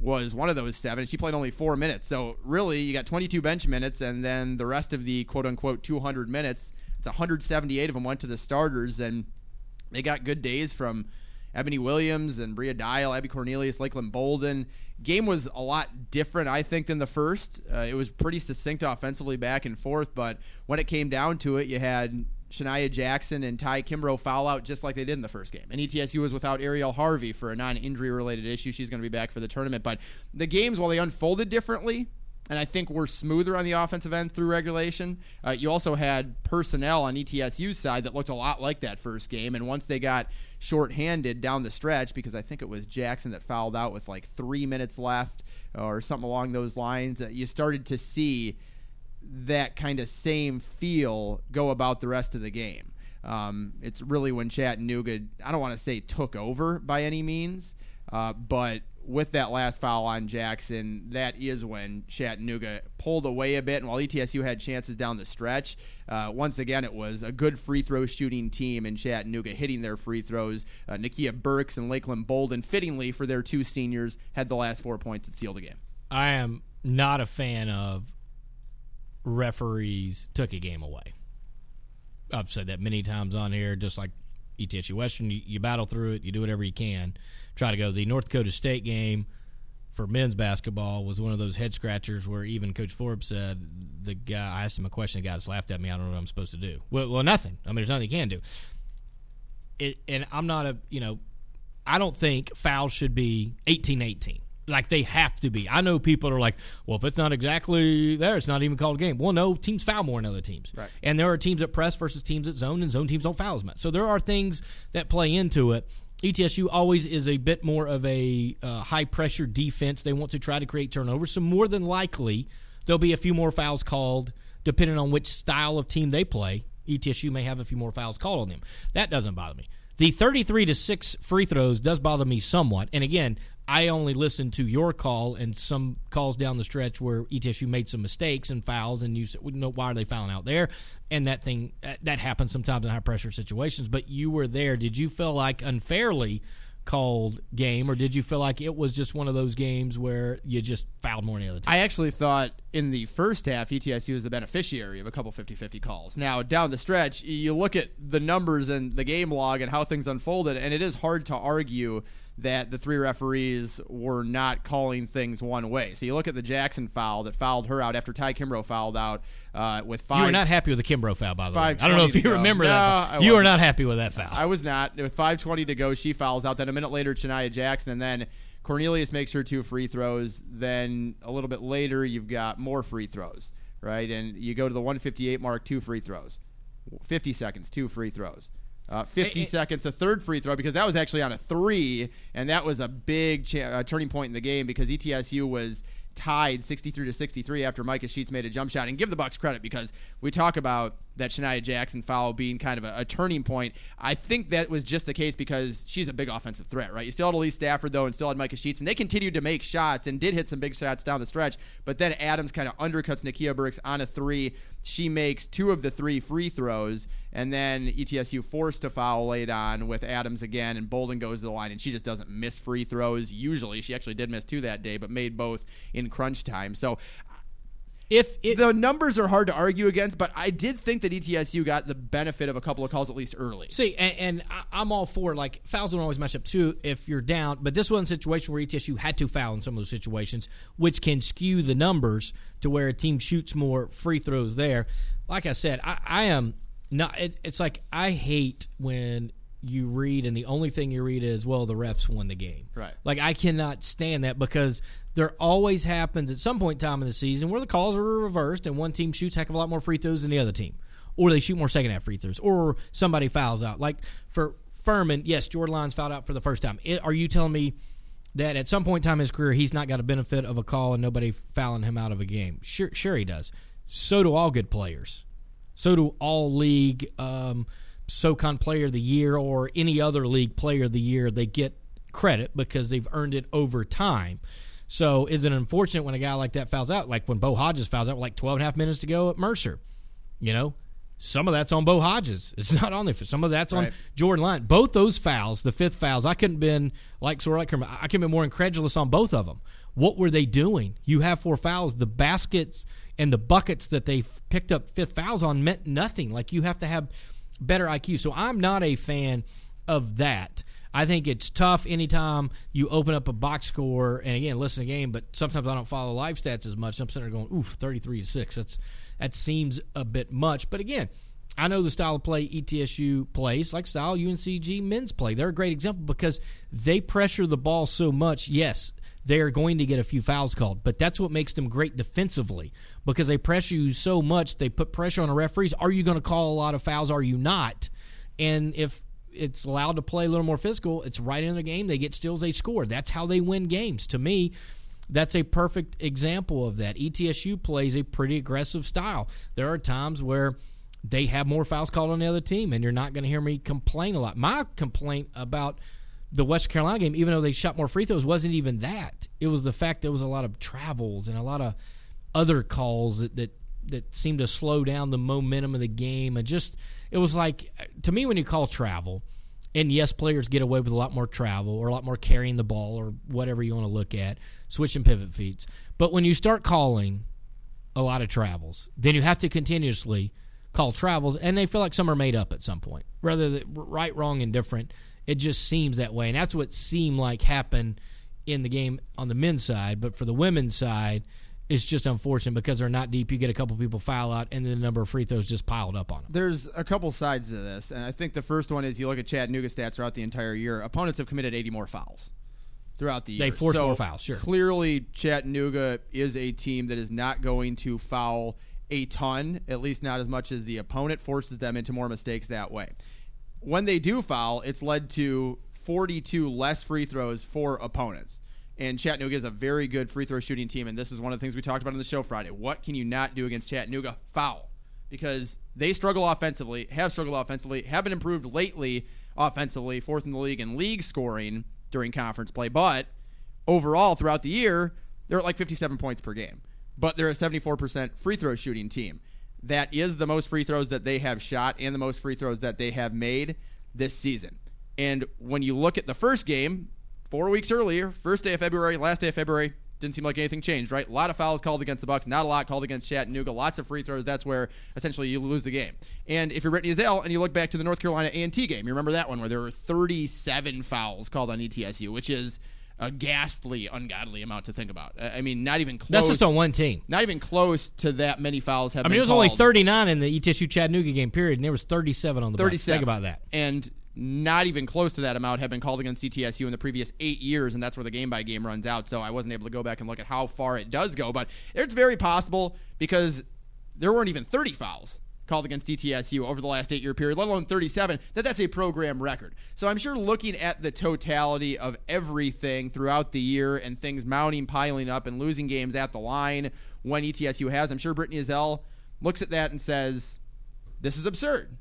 was one of those seven. She played only four minutes. So really, you got twenty-two bench minutes, and then the rest of the quote-unquote two hundred minutes, it's one hundred seventy-eight of them went to the starters, and they got good days from Ebony Williams and Bria Dial, Abby Cornelius, Lakeland Bolden. Game was a lot different, I think, than the first. Uh, it was pretty succinct offensively back and forth, but when it came down to it, you had Shania Jackson and Ty Kimbrough foul out just like they did in the first game. And E T S U was without Ariel Harvey for a non-injury related issue. She's going to be back for the tournament. But the games, while they unfolded differently, and I think we're smoother on the offensive end through regulation. Uh, you also had personnel on E T S U's side that looked a lot like that first game, and once they got shorthanded down the stretch, because I think it was Jackson that fouled out with like three minutes left or something along those lines, uh, you started to see that kind of same feel go about the rest of the game. Um, it's really when Chattanooga, I don't want to say took over by any means, uh, but with that last foul on Jackson, that is when Chattanooga pulled away a bit. And while E T S U had chances down the stretch, uh, once again, it was a good free throw shooting team in Chattanooga hitting their free throws. Uh, Nakia Burks and Lakeland Bolden, fittingly for their two seniors, had the last four points that sealed the game. I am not a fan of referees took a game away. I've said that many times on here, just like E T S U Western, you, you battle through it, you do whatever you can, try to go. The North Dakota State game for men's basketball was one of those head scratchers where even Coach Forbes said, the guy, I asked him a question, the guy just laughed at me, I don't know what I'm supposed to do. Well, well nothing. I mean, there's nothing you can do. It, and I'm not a, you know, I don't think fouls should be eighteen eighteen. Like, they have to be. I know people are like, well, if it's not exactly there, it's not even called a game. Well, no, teams foul more than other teams. Right. And there are teams that press versus teams that zone, and zone teams don't foul as much. So there are things that play into it. E T S U always is a bit more of a uh, high-pressure defense. They want to try to create turnovers. So more than likely, there'll be a few more fouls called depending on which style of team they play. E T S U may have a few more fouls called on them. That doesn't bother me. The thirty-three to six free throws does bother me somewhat. And again, I only listened to your call and some calls down the stretch where E T S U made some mistakes and fouls, and you said, well, no, why are they fouling out there? And that thing, that happens sometimes in high-pressure situations, but you were there. Did you feel like unfairly called game, or did you feel like it was just one of those games where you just fouled more than the other time? I actually thought in the first half E T S U was the beneficiary of a couple fifty-fifty calls. Now, down the stretch, you look at the numbers and the game log and how things unfolded, and it is hard to argue that the three referees were not calling things one way. So you look at the Jackson foul that fouled her out after Ty Kimbrough fouled out uh, with five. You were not happy with the Kimbrough foul, by the way. I don't know if you go. remember no, that. You were not happy with that foul. I was not. With five twenty to go, she fouls out. Then a minute later, Shania Jackson. And then Cornelius makes her two free throws. Then a little bit later, you've got more free throws, right? And you go to the one fifty-eight mark, two free throws. fifty seconds, two free throws. Uh, fifty hey, seconds, a third free throw, because that was actually on a three, and that was a big cha- uh, turning point in the game because E T S U was tied sixty-three to sixty-three after Micah Sheets made a jump shot. And give the Bucks credit, because we talk about that Shania Jackson foul being kind of a, a turning point. I think that was just the case because she's a big offensive threat, right? You still had Elise Stafford, though, and still had Micah Sheets, and they continued to make shots and did hit some big shots down the stretch, but then Adams kind of undercuts Nakia Burks on a three. She makes two of the three free throws, and then E T S U forced a foul late on with Adams again, and Bolden goes to the line, and she just doesn't miss free throws. Usually, she actually did miss two that day, but made both in crunch time. So if it, the numbers are hard to argue against, but I did think that E T S U got the benefit of a couple of calls at least early. See, and, and I'm all for, like, fouls don't always match up too if you're down, but this was a situation where E T S U had to foul in some of those situations, which can skew the numbers to where a team shoots more free throws there. Like I said, I, I am not it, – it's like I hate when – you read, and the only thing you read is, well, the refs won the game. Right. Like, I cannot stand that, because there always happens at some point in time in the season where the calls are reversed and one team shoots a heck of a lot more free throws than the other team, or they shoot more second half free throws, or somebody fouls out. Like for Furman, yes, Jordan Lyons fouled out for the first time. It, are you telling me that at some point in time in his career he's not got a benefit of a call and nobody fouling him out of a game? Sure, sure he does. So do all good players. So do all league um, – SoCon Player of the Year or any other league Player of the Year. They get credit because they've earned it over time. So is it unfortunate when a guy like that fouls out, like when Bo Hodges fouls out with like twelve and a half minutes to go at Mercer? You know, some of that's on Bo Hodges. It's not on there. Some of that's right. on Jordan Lyon. Both those fouls, the fifth fouls, I couldn't been like sort of like Kermit. I could be more incredulous on both of them. What were they doing? You have four fouls. The baskets and the buckets that they picked up fifth fouls on meant nothing. Like, you have to have better I Q. So I'm not a fan of that. I think it's tough anytime you open up a box score, and again, listen to the game, but sometimes I don't follow live stats as much. I'm sitting there going, oof, thirty-three to six. That's, that seems a bit much. But again, I know the style of play E T S U plays, like style U N C G men's play. They're a great example because they pressure the ball so much. Yes, they are going to get a few fouls called. But that's what makes them great defensively, because they pressure you so much, they put pressure on the referees. Are you going to call a lot of fouls? Are you not? And if it's allowed to play a little more physical, it's right in the game. They get steals, they score. That's how they win games. To me, that's a perfect example of that. E T S U plays a pretty aggressive style. There are times where they have more fouls called on the other team, and you're not going to hear me complain a lot. My complaint about the Western Carolina game, even though they shot more free throws, wasn't even that. It was the fact there was a lot of travels and a lot of other calls that that, that seemed to slow down the momentum of the game. And just, it was like, to me, when you call travel, and yes, players get away with a lot more travel or a lot more carrying the ball or whatever you want to look at, switch and pivot feeds. But when you start calling a lot of travels, then you have to continuously call travels, and they feel like some are made up at some point. Rather than right, wrong, and different, it just seems that way. And that's what seemed like happened in the game on the men's side. But for the women's side, it's just unfortunate because they're not deep. You get a couple people foul out, and then the number of free throws just piled up on them. There's a couple sides to this, and I think the first one is you look at Chattanooga stats throughout the entire year. Opponents have committed eighty more fouls throughout the year. They force so more fouls, sure. Clearly, Chattanooga is a team that is not going to foul a ton, at least not as much as the opponent forces them into more mistakes that way. When they do foul, it's led to forty-two less free throws for opponents. And Chattanooga is a very good free throw shooting team, and this is one of the things we talked about on the show Friday. What can you not do against Chattanooga? Foul. Because they struggle offensively, have struggled offensively, have been improved lately offensively, fourth in the league in league scoring during conference play. But overall, throughout the year, they're at like fifty-seven points per game. But they're a seventy-four percent free throw shooting team. That is the most free throws that they have shot and the most free throws that they have made this season. And when you look at the first game, four weeks earlier, first day of February, last day of February, didn't seem like anything changed, right? A lot of fouls called against the Bucks, not a lot called against Chattanooga, lots of free throws. That's where essentially you lose the game. And if you're Brittany Azell and you look back to the North Carolina A and T game, you remember that one where there were thirty-seven fouls called on E T S U, which is a ghastly, ungodly amount to think about. I mean, not even close. That's just on one team. Not even close to that many fouls have I mean, been I mean, it was called. Only thirty-nine in the E T S U-Chattanooga game, period, and there was thirty-seven on the Bucks. Think about that. And not even close to that amount have been called against E T S U in the previous eight years, and that's where the game-by-game runs out, so I wasn't able to go back and look at how far it does go. But it's very possible because there weren't even thirty fouls called against E T S U over the last eight-year period, let alone thirty-seven, that that's a program record. So I'm sure looking at the totality of everything throughout the year and things mounting, piling up, and losing games at the line when E T S U has, I'm sure Brittany Azell looks at that and says, this is absurd.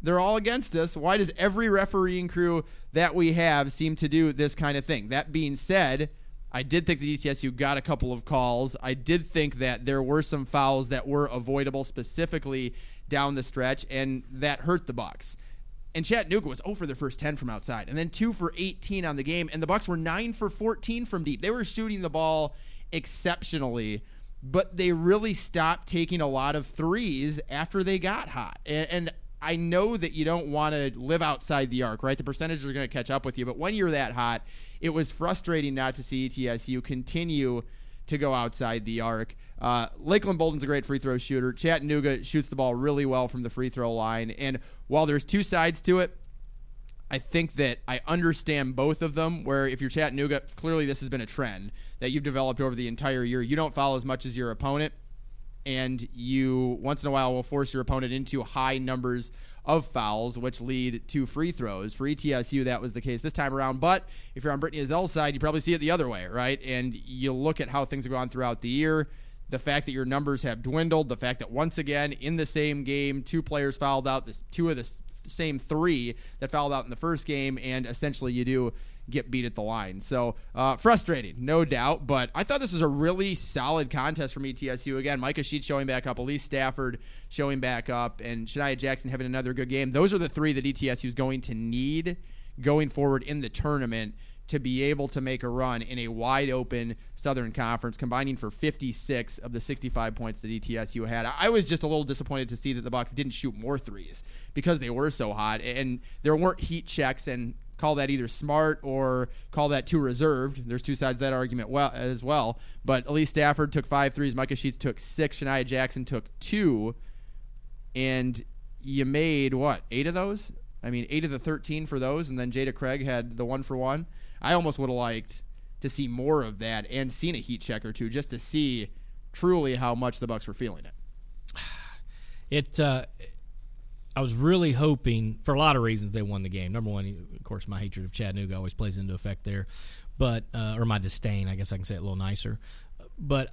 They're all against us. Why does every refereeing crew that we have seem to do this kind of thing? That being said, I did think the E T S U got a couple of calls. I did think that there were some fouls that were avoidable specifically down the stretch, and that hurt the Bucks. And Chattanooga was zero for their first ten from outside, and then two for eighteen on the game, and the Bucks were nine for fourteen from deep. They were shooting the ball exceptionally, but they really stopped taking a lot of threes after they got hot. And, and I know that you don't want to live outside the arc, right? The percentages are going to catch up with you, but when you're that hot, it was frustrating not to see E T S U continue to go outside the arc. Uh, Lakeland Bolden's a great free throw shooter. Chattanooga shoots the ball really well from the free throw line, and while there's two sides to it, I think that I understand both of them, where if you're Chattanooga, clearly this has been a trend that you've developed over the entire year. You don't foul as much as your opponent, and you, once in a while, will force your opponent into high numbers of fouls, which lead to free throws. For E T S U, that was the case this time around. But if you're on Brittany Azell's side, you probably see it the other way, right? And you look at how things have gone throughout the year, the fact that your numbers have dwindled, the fact that, once again, in the same game, two players fouled out, this, two of the same three that fouled out in the first game, and essentially you do get beat at the line. So uh, frustrating, no doubt, but I thought this was a really solid contest from E T S U. Again, Micah Sheets showing back up, Elise Stafford showing back up, and Shania Jackson having another good game. Those are the three that E T S U is going to need going forward in the tournament to be able to make a run in a wide-open Southern Conference, combining for fifty-six of the sixty-five points that E T S U had. I was just a little disappointed to see that the Bucks didn't shoot more threes because they were so hot, and there weren't heat checks, and call that either smart or call that too reserved. There's two sides to that argument well, as well. But Elise Stafford took five threes. Micah Sheets took six. Shania Jackson took two. And you made, what, eight of those? I mean, eight of the thirteen for those. And then Jada Craig had the one for one. I almost would have liked to see more of that, and seen a heat check or two just to see truly how much the Bucks were feeling it. It, uh, I was really hoping, for a lot of reasons, they won the game. Number one, of course, my hatred of Chattanooga always plays into effect there, but uh, or my disdain, I guess I can say it a little nicer. But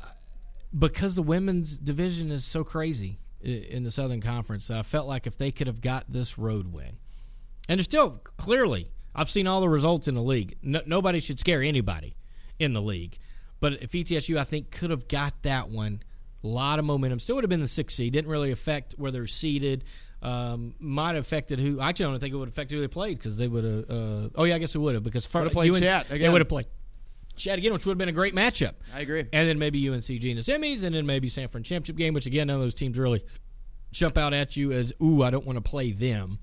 because the women's division is so crazy in the Southern Conference, I felt like if they could have got this road win, and they're still clearly, I've seen all the results in the league. No, nobody should scare anybody in the league. But if E T S U, I think, could have got that one, a lot of momentum. Still would have been the sixth seed. Didn't really affect where they're seeded. Um, might have affected who. I actually don't think it would have affected who they played, because they would have. Uh, oh, yeah, I guess it would have, because Furman played Chat again. They would have played Chat again, which would have been a great matchup. I agree. And then maybe U N C G in the semis, and then maybe Samford championship game, which, again, none of those teams really jump out at you as, ooh, I don't want to play them.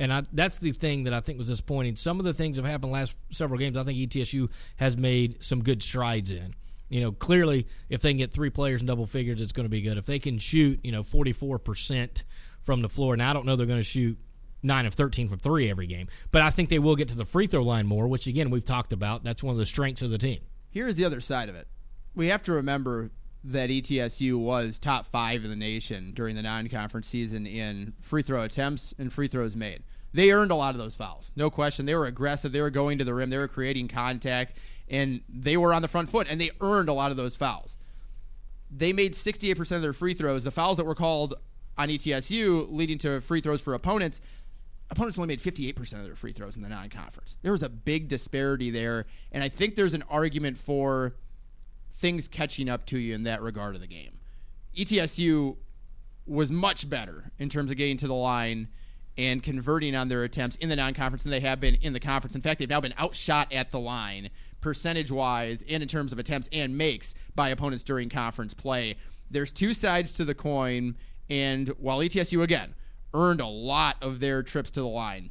And I, that's the thing that I think was disappointing. Some of the things that have happened last several games, I think E T S U has made some good strides in. You know, clearly, if they can get three players in double figures, it's going to be good. If they can shoot, you know, forty-four percent from the floor, and I don't know they're going to shoot nine of thirteen from three every game, but I think they will get to the free throw line more, which, again, we've talked about. That's one of the strengths of the team. Here's the other side of it. We have to remember that E T S U was top five in the nation during the non-conference season in free throw attempts and free throws made. They earned a lot of those fouls, no question. They were aggressive. They were going to the rim. They were creating contact, and they were on the front foot, and they earned a lot of those fouls. They made sixty-eight percent of their free throws. The fouls that were called on E T S U leading to free throws for opponents, opponents only made fifty-eight percent of their free throws in the non-conference. There was a big disparity there, and I think there's an argument for things catching up to you in that regard of the game. E T S U was much better in terms of getting to the line and converting on their attempts in the non-conference than they have been in the conference. In fact, they've now been outshot at the line percentage-wise and in terms of attempts and makes by opponents during conference play. There's two sides to the coin, and while E T S U, again, earned a lot of their trips to the line,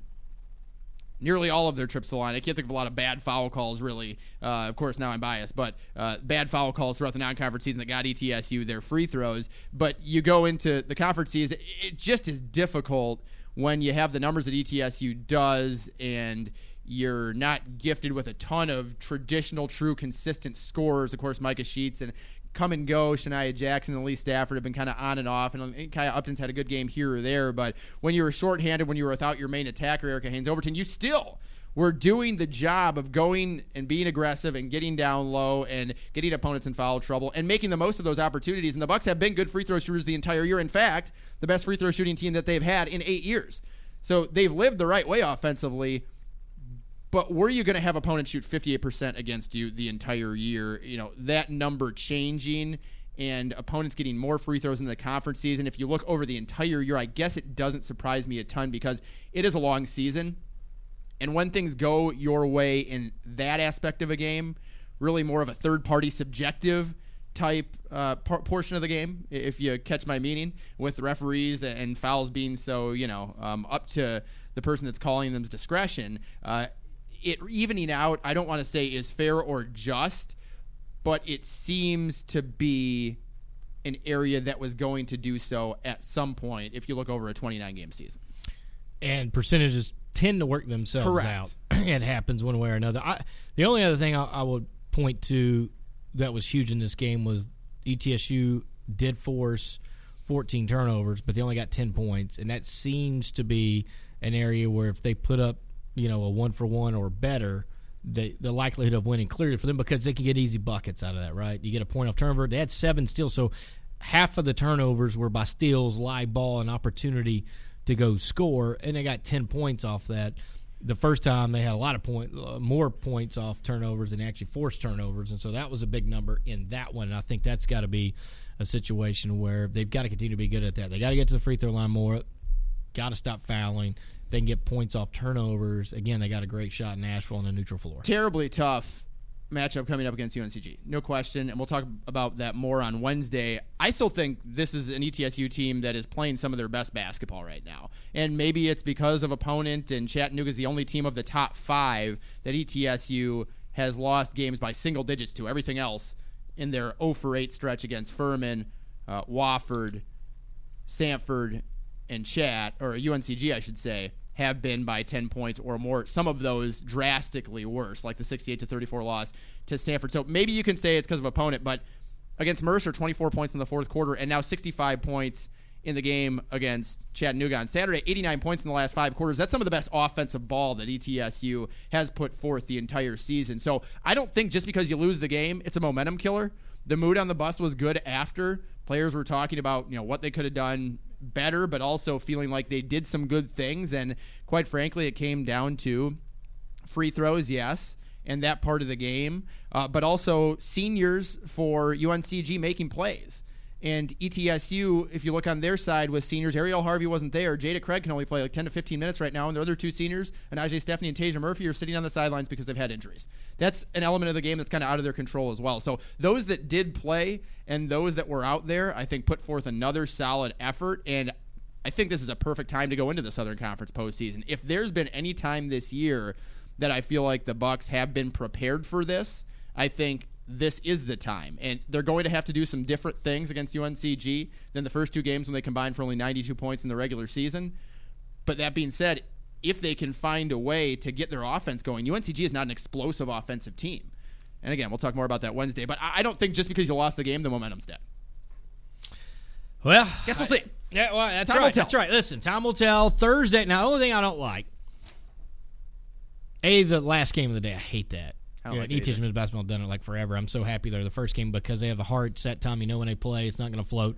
nearly all of their trips to the line. I can't think of a lot of bad foul calls, really. Uh, of course, now I'm biased, but uh, bad foul calls throughout the non-conference season that got E T S U their free throws. But you go into the conference season, it just is difficult when you have the numbers that E T S U does and you're not gifted with a ton of traditional, true, consistent scorers. Of course, Micah Sheets and come and go, Shania Jackson and Elise Stafford have been kind of on and off, and Kaya Upton's had a good game here or there, but when you were shorthanded, when you were without your main attacker, Erica Haynes-Overton, you still were doing the job of going and being aggressive and getting down low and getting opponents in foul trouble and making the most of those opportunities, and the Bucks have been good free throw shooters the entire year. In fact, the best free throw shooting team that they've had in eight years. So they've lived the right way offensively, but were you going to have opponents shoot fifty-eight percent against you the entire year? You know, that number changing and opponents getting more free throws in the conference season. If you look over the entire year, I guess it doesn't surprise me a ton because it is a long season. And when things go your way in that aspect of a game, really more of a third-party subjective type uh, por- portion of the game, if you catch my meaning, with referees and fouls being so, you know, um, up to the person that's calling them's discretion, uh, it evening out, I don't want to say is fair or just, but it seems to be an area that was going to do so at some point if you look over a twenty-nine game season. And percentages tend to work themselves Correct. out. It happens one way or another. I, the only other thing I, I would point to that was huge in this game was E T S U did force fourteen turnovers, but they only got ten points, and that seems to be an area where if they put up, you know, a one-for-one or better, the, the likelihood of winning clearly for them because they can get easy buckets out of that, right? You get a point off turnover. They had seven steals, so half of the turnovers were by steals, live ball, and opportunity to go score, and they got ten points off that. The first time they had a lot of point, uh, more points off turnovers than actually forced turnovers, and so that was a big number in that one, and I think that's got to be a situation where they've got to continue to be good at that. They got to get to the free throw line more, got to stop fouling. They can get points off turnovers. Again, they got a great shot in Nashville on a neutral floor. Terribly tough matchup coming up against U N C G. No question, and we'll talk about that more on Wednesday. I still think this is an E T S U team that is playing some of their best basketball right now, and maybe it's because of opponent, and Chattanooga is the only team of the top five that E T S U has lost games by single digits to. Everything else in their oh for eight stretch against Furman, uh, Wofford, Samford, and Chat, or U N C G, I should say, have been by ten points or more, some of those drastically worse, like the sixty-eight to thirty-four loss to Samford. So maybe you can say it's because of opponent, but against Mercer, twenty-four points in the fourth quarter, and now sixty-five points in the game against Chattanooga on Saturday, eighty-nine points in the last five quarters. That's some of the best offensive ball that E T S U has put forth the entire season. So I don't think just because you lose the game, it's a momentum killer. The mood on the bus was good after. Players were talking about, you know, what they could have done better, but also feeling like they did some good things. And quite frankly, it came down to free throws, yes, and that part of the game, uh, but also seniors for U N C G making plays. And E T S U, if you look on their side with seniors, Ariel Harvey wasn't there. Jada Craig can only play like ten to fifteen minutes right now, and their other two seniors, Anajay Stephanie and Tasia Murphy, are sitting on the sidelines because they've had injuries. That's an element of the game that's kind of out of their control as well. So those that did play and those that were out there, I think, put forth another solid effort, and I think this is a perfect time to go into the Southern Conference postseason. If there's been any time this year that I feel like the Bucks have been prepared for this, I think this is the time, and they're going to have to do some different things against U N C G than the first two games when they combined for only ninety-two points in the regular season. But that being said, if they can find a way to get their offense going, U N C G is not an explosive offensive team. And again, we'll talk more about that Wednesday, but I don't think just because you lost the game, the momentum's dead. Well, guess we'll I, see. Yeah, well, that's time right. That's right. Listen, time will tell. Thursday. Now, the only thing I don't like, A, the last game of the day, I hate that. Yeah, like E T S U men's basketball done it like forever. I'm so happy they're the first game because they have a hard set time. You know when they play, it's not going to float.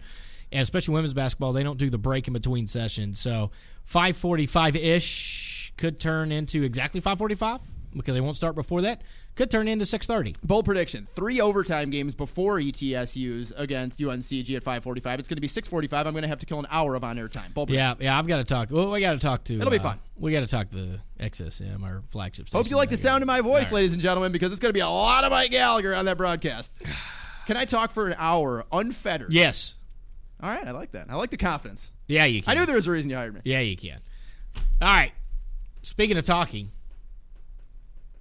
And especially women's basketball, they don't do the break in between sessions. So five forty-five ish could turn into exactly five forty-five because they won't start before that. Could turn into six thirty. Bold prediction: three overtime games before E T S U's against U N C G at five forty-five. It's going to be six forty-five. I'm going to have to kill an hour of on-air time. Bold prediction. Yeah, yeah. I've got to talk. Well, we got to talk to. It'll uh, be fun. We got to talk to X S M, our flagship station. Hope you like the sound of my voice, right, ladies and gentlemen, because it's going to be a lot of Mike Gallagher on that broadcast. Can I talk for an hour unfettered? Yes. All right, I like that. I like the confidence. Yeah, you can. I knew there was a reason you hired me. Yeah, you can. All right. Speaking of talking,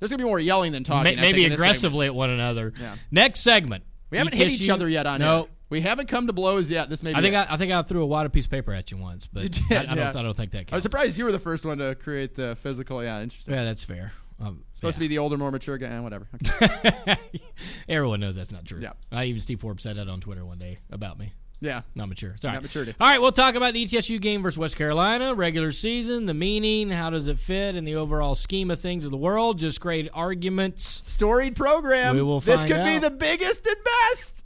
there's going to be more yelling than talking. May, maybe aggressively at one another. Yeah. Next segment. We haven't hit each other yet on no. Air. We haven't come to blows yet. This may be I think I, I think I threw a wad of piece of paper at you once, but you did, I, I, yeah. don't, I don't think that counts. I was surprised you were the first one to create the physical. Yeah, interesting. Yeah, that's fair. Um, Supposed yeah. to be the older, more mature guy. Eh, whatever. Okay. Everyone knows that's not true. Yeah. I even Steve Forbes said that on Twitter one day about me. Yeah. Not mature. Sorry. Not maturity. All right, we'll talk about the E T S U game versus West Carolina, regular season, the meaning, how does it fit in the overall scheme of things of the world, just great arguments. Storied program. We will find out. This could be the biggest and best.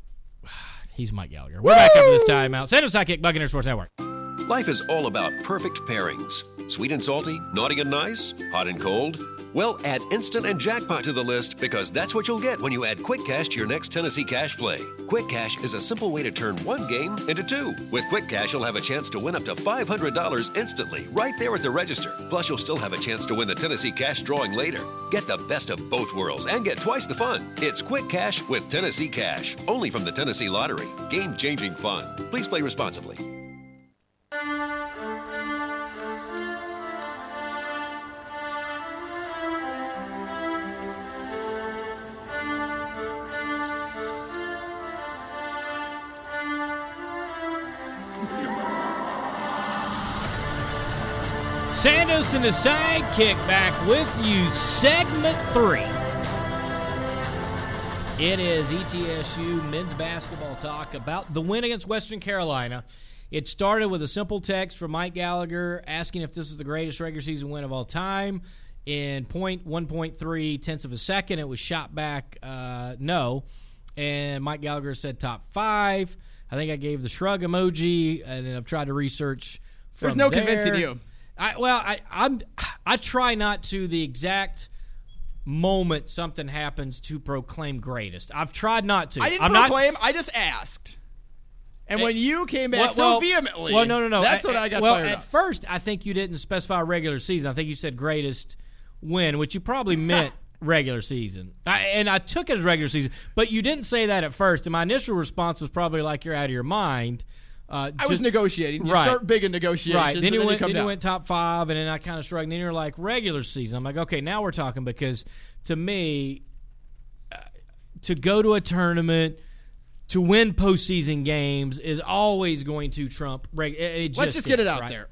He's Mike Gallagher. We're Woo! Back up this time out. Send him sidekick, Buccaneer Sports Network. Life is all about perfect pairings. Sweet and salty, naughty and nice, hot and cold. Well, add Instant and Jackpot to the list because that's what you'll get when you add Quick Cash to your next Tennessee Cash play. Quick Cash is a simple way to turn one game into two. With Quick Cash, you'll have a chance to win up to five hundred dollars instantly right there at the register. Plus, you'll still have a chance to win the Tennessee Cash drawing later. Get the best of both worlds and get twice the fun. It's Quick Cash with Tennessee Cash, only from the Tennessee Lottery. Game-changing fun. Please play responsibly. Santos and the sidekick back with you. Segment three. It is E T S U men's basketball talk about the win against Western Carolina. It started with a simple text from Mike Gallagher asking if this is the greatest regular season win of all time. In point one point three tenths of a second, it was shot back uh, no. And Mike Gallagher said top five. I think I gave the shrug emoji, and I've tried to research from There's no there. Convincing you. I, well, I I'm, I try not to the exact moment something happens to proclaim greatest. I've tried not to. I didn't I'm proclaim. Not, I just asked. And it, when you came back well, so well, vehemently, well, no, no, no. That's I, what I got well, fired up. Well, at first, I think you didn't specify regular season. I think you said greatest win, which you probably meant regular season. I, and I took it as regular season. But you didn't say that at first. And my initial response was probably like you're out of your mind. Uh, I just, was negotiating. You right. start big in negotiations. Right. Then, you, then, went, you, then you went top five, and then I kind of shrugged. And then you were like, regular season. I'm like, okay, now we're talking because, to me, uh, to go to a tournament, to win postseason games is always going to trump. Reg- it, it just Let's just is, get it out right? there.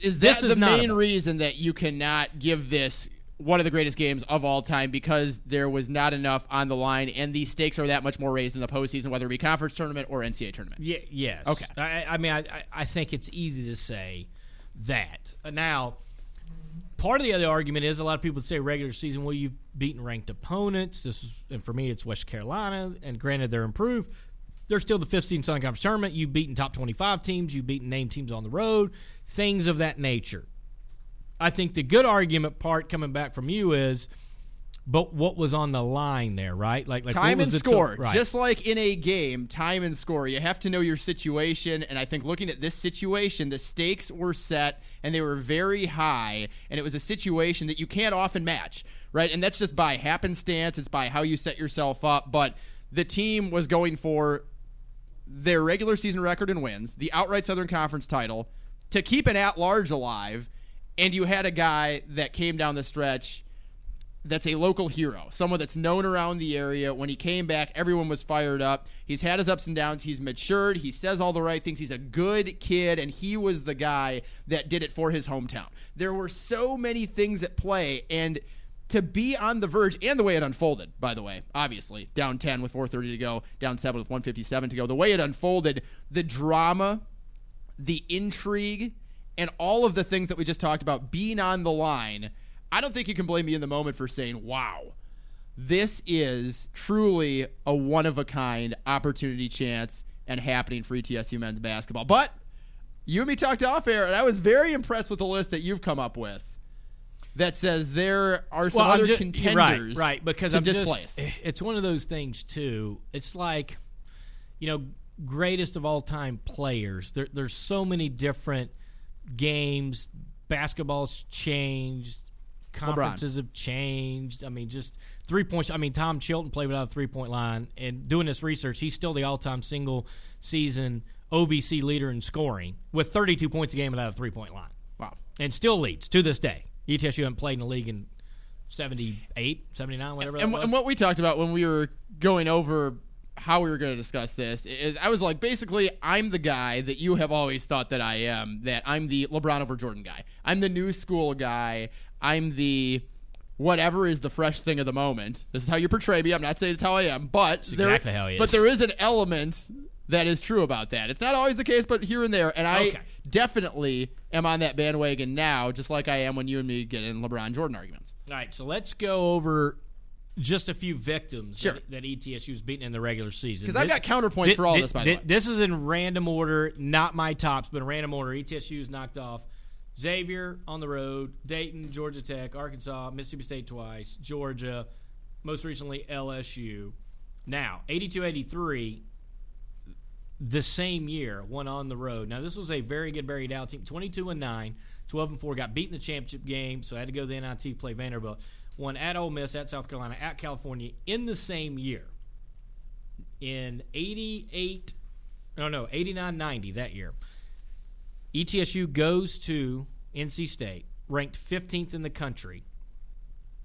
Is this that is the not main a... reason that you cannot give this one of the greatest games of all time? Because there was not enough on the line, and the stakes are that much more raised in the postseason, whether it be conference tournament or N C A A tournament. Yeah, yes. Okay. I, I mean, I, I think it's easy to say that. Now, part of the other argument is a lot of people say regular season, well, you've beaten ranked opponents. This is, and for me, it's West Carolina, and granted they're improved. They're still the fifth seed in Southern Conference Tournament. You've beaten top twenty-five teams. You've beaten named teams on the road, things of that nature. I think the good argument part coming back from you is, but what was on the line there, right? Like, like time and score. T- right. Just like in a game, time and score. You have to know your situation, and I think looking at this situation, the stakes were set, and they were very high, and it was a situation that you can't often match, right? And that's just by happenstance. It's by how you set yourself up, but the team was going for their regular season record and wins, the outright Southern Conference title, to keep an at-large alive, and you had a guy that came down the stretch that's a local hero, someone that's known around the area. When he came back, everyone was fired up. He's had his ups and downs. He's matured. He says all the right things. He's a good kid, and he was the guy that did it for his hometown. There were so many things at play, and to be on the verge, and the way it unfolded, by the way, obviously, down ten with four thirty to go, down seven with one fifty-seven to go, the way it unfolded, the drama, the intrigue, and all of the things that we just talked about being on the line, I don't think you can blame me in the moment for saying, wow, this is truly a one-of-a-kind opportunity, chance, and happening for E T S U men's basketball. But you and me talked off-air, and I was very impressed with the list that you've come up with that says there are some well, other just, contenders. Right, right, because I'm just, it's one of those things, too. It's like, you know, greatest of all-time players. There, there's so many different games. Basketball's changed. Conferences LeBron. have changed. I mean, just three points. I mean, Tom Chilton played without a three-point line. And doing this research, he's still the all-time single-season O V C leader in scoring with thirty-two points a game without a three-point line. Wow. And still leads to this day. E T S U hasn't played in the league in seventy-eight, seventy-nine, whatever and, that was. And what we talked about when we were going over how we were going to discuss this is I was like, basically, I'm the guy that you have always thought that I am, that I'm the LeBron over Jordan guy. I'm the new school guy. I'm the whatever is the fresh thing of the moment. This is how you portray me. I'm not saying it's how I am, but, it's there, exactly how he is. But there is an element that is true about that. It's not always the case, but here and there. And I okay. definitely am on that bandwagon now, just like I am when you and me get in LeBron-Jordan arguments. All right, so let's go over just a few victims sure. that, that E T S U has beaten in the regular season. Because I've got counterpoints this, for all this, this by this, the way. This is in random order, not my tops, but in random order. E T S U's knocked off Xavier on the road, Dayton, Georgia Tech, Arkansas, Mississippi State twice, Georgia, most recently L S U. Now, eighty-two eighty-three, the same year, won on the road. Now, this was a very good Barry Dow team, twenty-two and nine, twelve and four, got beaten in the championship game, so had to go to the N I T to play Vanderbilt. Won at Ole Miss, at South Carolina, at California in the same year. In eighty-eight, no, no, eighty-nine ninety that year. E T S U goes to N C State, ranked fifteenth in the country.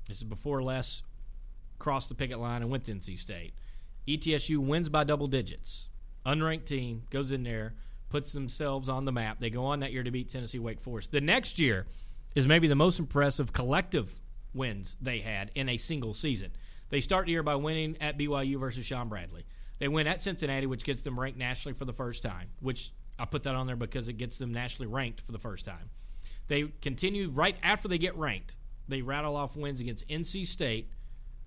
This is before Les crossed the picket line and went to N C State. E T S U wins by double digits. Unranked team, goes in there, puts themselves on the map. They go on that year to beat Tennessee Wake Forest. The next year is maybe the most impressive collective wins they had in a single season. They start the year by winning at B Y U versus Sean Bradley. They win at Cincinnati, which gets them ranked nationally for the first time, which – I put that on there because it gets them nationally ranked for the first time. They continue right after they get ranked. They rattle off wins against N C State,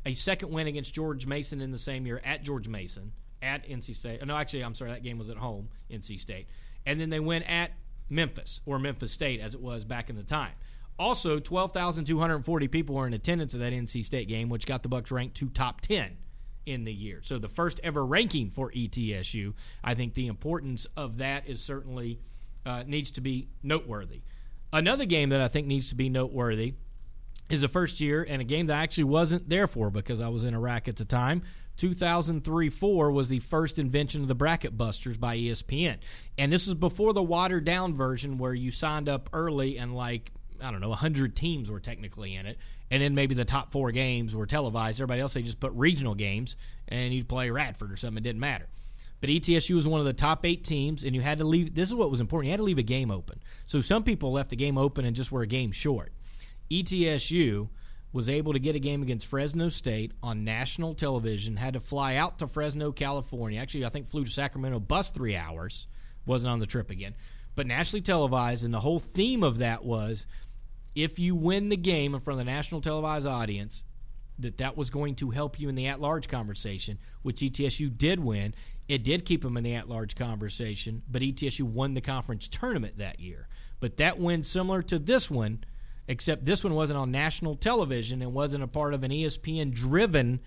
a second win against George Mason in the same year at George Mason, at N C State. No, actually, I'm sorry, that game was at home, N C State. And then they win at Memphis, or Memphis State as it was back in the time. Also, twelve thousand two hundred forty people were in attendance at that N C State game, which got the Bucks ranked to top ten in the year. So the first ever ranking for E T S U. I think the importance of that is certainly uh, needs to be noteworthy. Another game that I think needs to be noteworthy is the first year, and a game that I actually wasn't there for because I was in Iraq at the time. two thousand three oh four was the first invention of the Bracket Busters by E S P N. And this is before the watered-down version where you signed up early and, like, I don't know, one hundred teams were technically in it. And then maybe the top four games were televised. Everybody else, they just put regional games, and you'd play Radford or something. It didn't matter. But E T S U was one of the top eight teams, and you had to leave. This is what was important. You had to leave a game open. So some people left the game open and just were a game short. E T S U was able to get a game against Fresno State on national television, had to fly out to Fresno, California. Actually, I think flew to Sacramento, bus three hours. Wasn't on the trip again. But nationally televised, and the whole theme of that was if you win the game in front of the national televised audience, that that was going to help you in the at-large conversation, which E T S U did win. It did keep them in the at-large conversation, but E T S U won the conference tournament that year. But that win, similar to this one, except this one wasn't on national television and wasn't a part of an E S P N-driven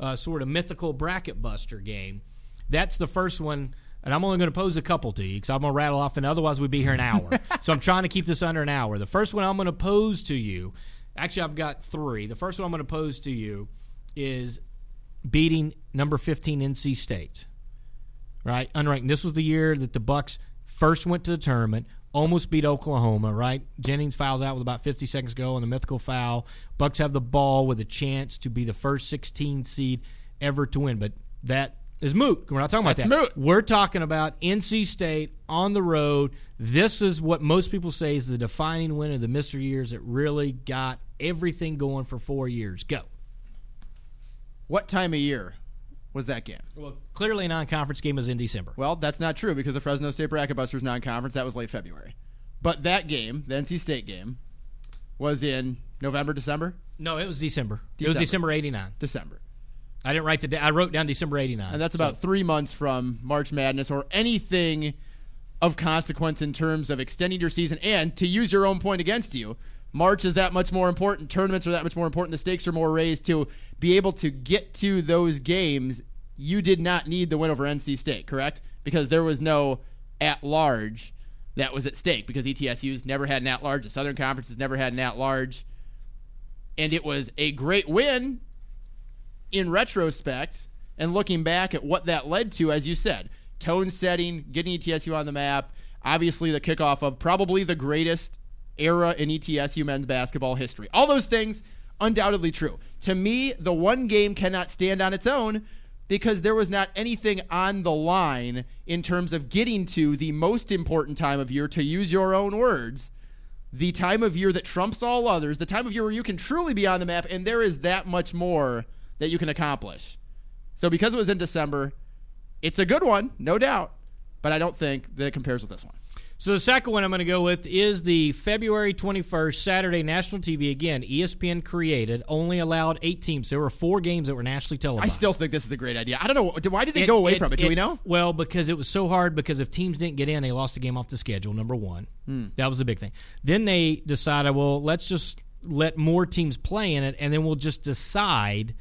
uh, sort of mythical bracket buster game. That's the first one, and I'm only going to pose a couple to you because I'm going to rattle off, and otherwise we'd be here an hour. So I'm trying to keep this under an hour. The first one I'm going to pose to you, actually I've got three. The first one I'm going to pose to you is beating number fifteen N C State, right? Unranked. This was the year that the Bucks first went to the tournament. Almost beat Oklahoma, right? Jennings fouls out with about fifty seconds to go on the mythical foul. Bucks have the ball with a chance to be the first sixteen seed ever to win. But that is moot. We're not talking about That's that. Moot. We're talking about N C State on the road. This is what most people say is the defining win of the mystery years. It really got everything going for four years. Go. What time of year was that game? Well, clearly a non-conference game is in December. Well, that's not true because the Fresno State Bracket Busters non-conference, that was late February. But that game, the N C State game, was in November, December? No, it was December. December. It was December eighty-nine. December. I didn't write the day. I wrote down December eighty-nine. And that's about so. three months from March Madness or anything of consequence in terms of extending your season. And to use your own point against you, March is that much more important. Tournaments are that much more important. The stakes are more raised. To be able to get to those games, you did not need the win over N C State, correct? Because there was no at-large that was at stake because E T S U's never had an at-large. The Southern Conference has never had an at-large. And it was a great win in retrospect and looking back at what that led to, as you said, tone setting, getting E T S U on the map, obviously the kickoff of probably the greatest era in E T S U men's basketball history. All those things, undoubtedly true. To me, the one game cannot stand on its own because there was not anything on the line in terms of getting to the most important time of year, to use your own words, the time of year that trumps all others, the time of year where you can truly be on the map, and there is that much more that you can accomplish. So because it was in December, it's a good one, no doubt, but I don't think that it compares with this one. So the second one I'm going to go with is the February twenty-first Saturday national T V. Again, E S P N created, only allowed eight teams. There were four games that were nationally televised. I still think this is a great idea. I don't know. Why did they it, go away it, from it? Do it, we know? Well, because it was so hard because if teams didn't get in, they lost the game off the schedule, number one. Hmm. That was the big thing. Then they decided, well, let's just let more teams play in it, and then we'll just decide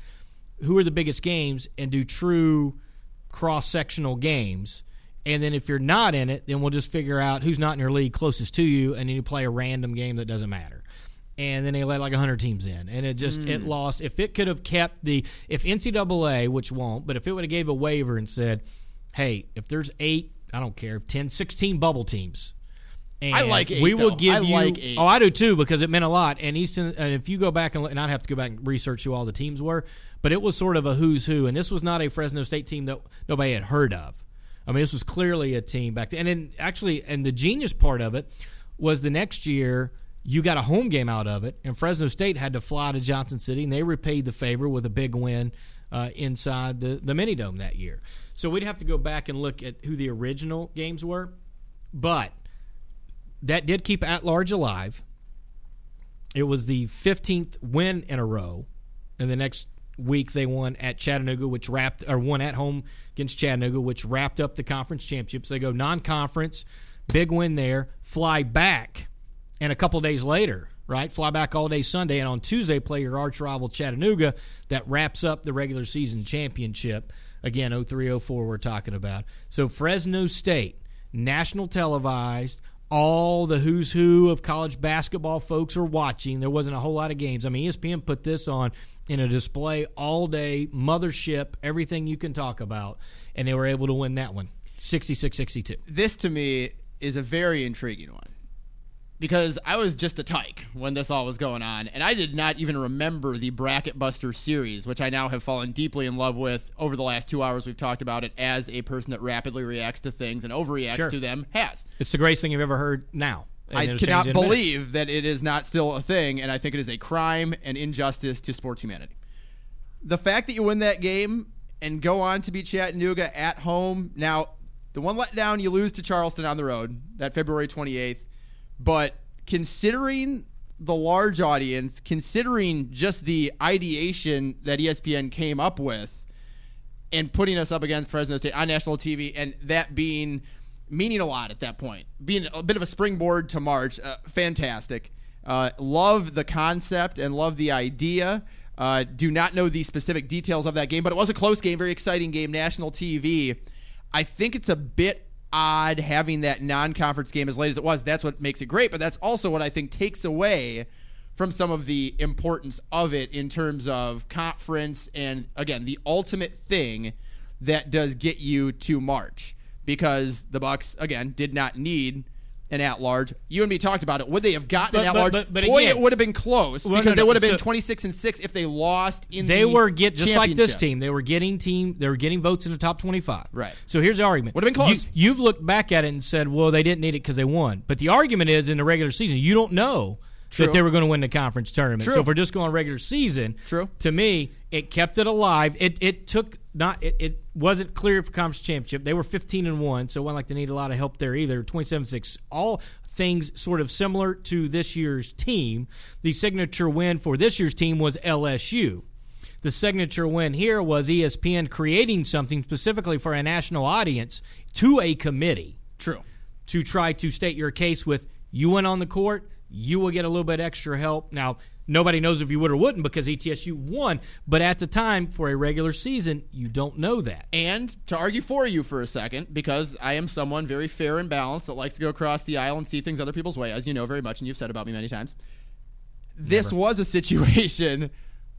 who are the biggest games and do true cross-sectional games. And then if you're not in it, then we'll just figure out who's not in your league closest to you, and then you play a random game that doesn't matter. And then they let like one hundred teams in, and it just mm. it lost. If it could have kept the – if N C double A, which won't, but if it would have gave a waiver and said, hey, if there's eight, I don't care, ten, sixteen bubble teams. And I like eight, we will though. give I you, like eight. Oh, I do too because it meant a lot. And Easton, and if you go back and, and I'd have to go back and research who all the teams were, but it was sort of a who's who, and this was not a Fresno State team that nobody had heard of. I mean, this was clearly a team back then. And then actually, and the genius part of it was the next year you got a home game out of it, and Fresno State had to fly to Johnson City, and they repaid the favor with a big win uh, inside the, the mini-dome that year. So we'd have to go back and look at who the original games were. But that did keep at-large alive. It was the fifteenth win in a row, and the next week they won at Chattanooga, which wrapped or won at home against Chattanooga, which wrapped up the conference championships. They go non-conference, big win there, fly back, and a couple days later, right, fly back all day Sunday, and on Tuesday play your arch rival Chattanooga. That wraps up the regular season championship. Again, oh three oh four we're talking about. So Fresno State, national televised, all the who's who of college basketball folks are watching. There wasn't a whole lot of games. I mean, E S P N put this on in a display all day, mothership, everything you can talk about, and they were able to win that one, sixty-six sixty-two. This, to me, is a very intriguing one because I was just a tyke when this all was going on, and I did not even remember the Bracket Buster series, which I now have fallen deeply in love with over the last two hours. We've talked about it as a person that rapidly reacts to things and overreacts sure. to them has. It's the greatest thing you've ever heard now. I cannot believe that it is not still a thing, and I think it is a crime and injustice to sports humanity. The fact that you win that game and go on to beat Chattanooga at home. Now, the one letdown, you lose to Charleston on the road, that February twenty-eighth. But considering the large audience, considering just the ideation that E S P N came up with and putting us up against Fresno State on national T V, and that being meaning a lot at that point, being a bit of a springboard to March, uh, fantastic. Uh, love the concept and love the idea. Uh, do not know the specific details of that game, but it was a close game, very exciting game, national T V. I think it's a bit odd having that non-conference game as late as it was. That's what makes it great, but that's also what I think takes away from some of the importance of it in terms of conference and, again, the ultimate thing that does get you to March, because the Bucks, again, did not need an at-large. You and me talked about it. Would they have gotten but, an at-large? But, but, but Boy, again, it would have been close, well, because no, no, they would have been twenty-six and six if they lost in they the were get just like this team. They were getting team. They were getting votes in the top twenty-five. Right. So here's the argument. Would have been close. You, you've looked back at it and said, well, they didn't need it because they won. But the argument is, in the regular season, you don't know True. That they were going to win the conference tournament. True. So if we're just going regular season, True. To me, it kept it alive. It it took not it, it wasn't clear for conference championship. They were fifteen and one, so it wasn't like they needed a lot of help there either. twenty-seven six, all things sort of similar to this year's team. The signature win for this year's team was L S U. The signature win here was E S P N creating something specifically for a national audience to a committee. True. To try to state your case with, you went on the court, you will get a little bit extra help. Now, nobody knows if you would or wouldn't because E T S U won, but at the time, for a regular season, you don't know that. And to argue for you for a second, because I am someone very fair and balanced that likes to go across the aisle and see things other people's way, as you know very much and you've said about me many times. This Never. was a situation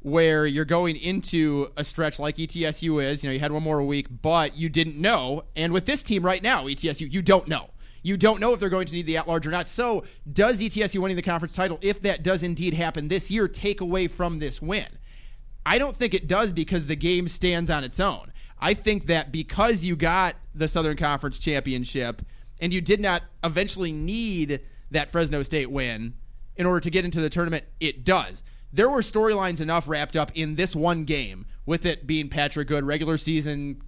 where you're going into a stretch like E T S U is. You know, you had one more week, but you didn't know. And with this team right now, E T S U, you don't know. You don't know if they're going to need the at-large or not. So does E T S U winning the conference title, if that does indeed happen this year, take away from this win? I don't think it does, because the game stands on its own. I think that because you got the Southern Conference championship and you did not eventually need that Fresno State win in order to get into the tournament, it does. There were storylines enough wrapped up in this one game, with it being Patrick Good, regular season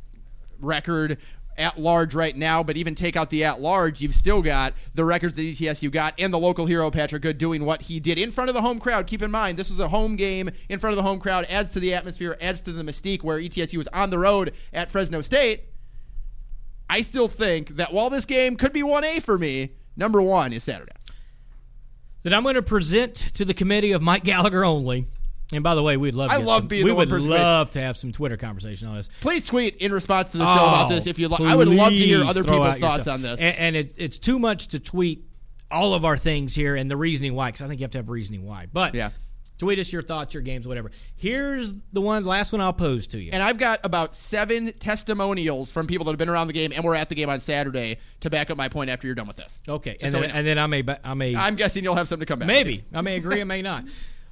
record, at-large right now, but even take out the at-large, you've still got the records that E T S U got and the local hero Patrick Good doing what he did in front of the home crowd. Keep in mind, this was a home game in front of the home crowd, adds to the atmosphere, adds to the mystique, where E T S U was on the road at Fresno State. I still think that while this game could be one A for me, number one is Saturday. That I'm going to present to the committee of Mike Gallagher only. And by the way, we'd love. To I love some, being we the one would love to have some Twitter conversation on this. Please tweet in response to the show oh, about this if you like. I would love to hear other people's thoughts on this. And, and it, it's too much to tweet all of our things here and the reasoning why, because I think you have to have reasoning why. But yeah. Tweet us your thoughts, your games, whatever. Here's the one, last one I'll pose to you. And I've got about seven testimonials from people that have been around the game and were at the game on Saturday to back up my point after you're done with this. Okay, and then, so and then I may, I may. I'm guessing you'll have something to come back. Maybe with. I may agree, I may not.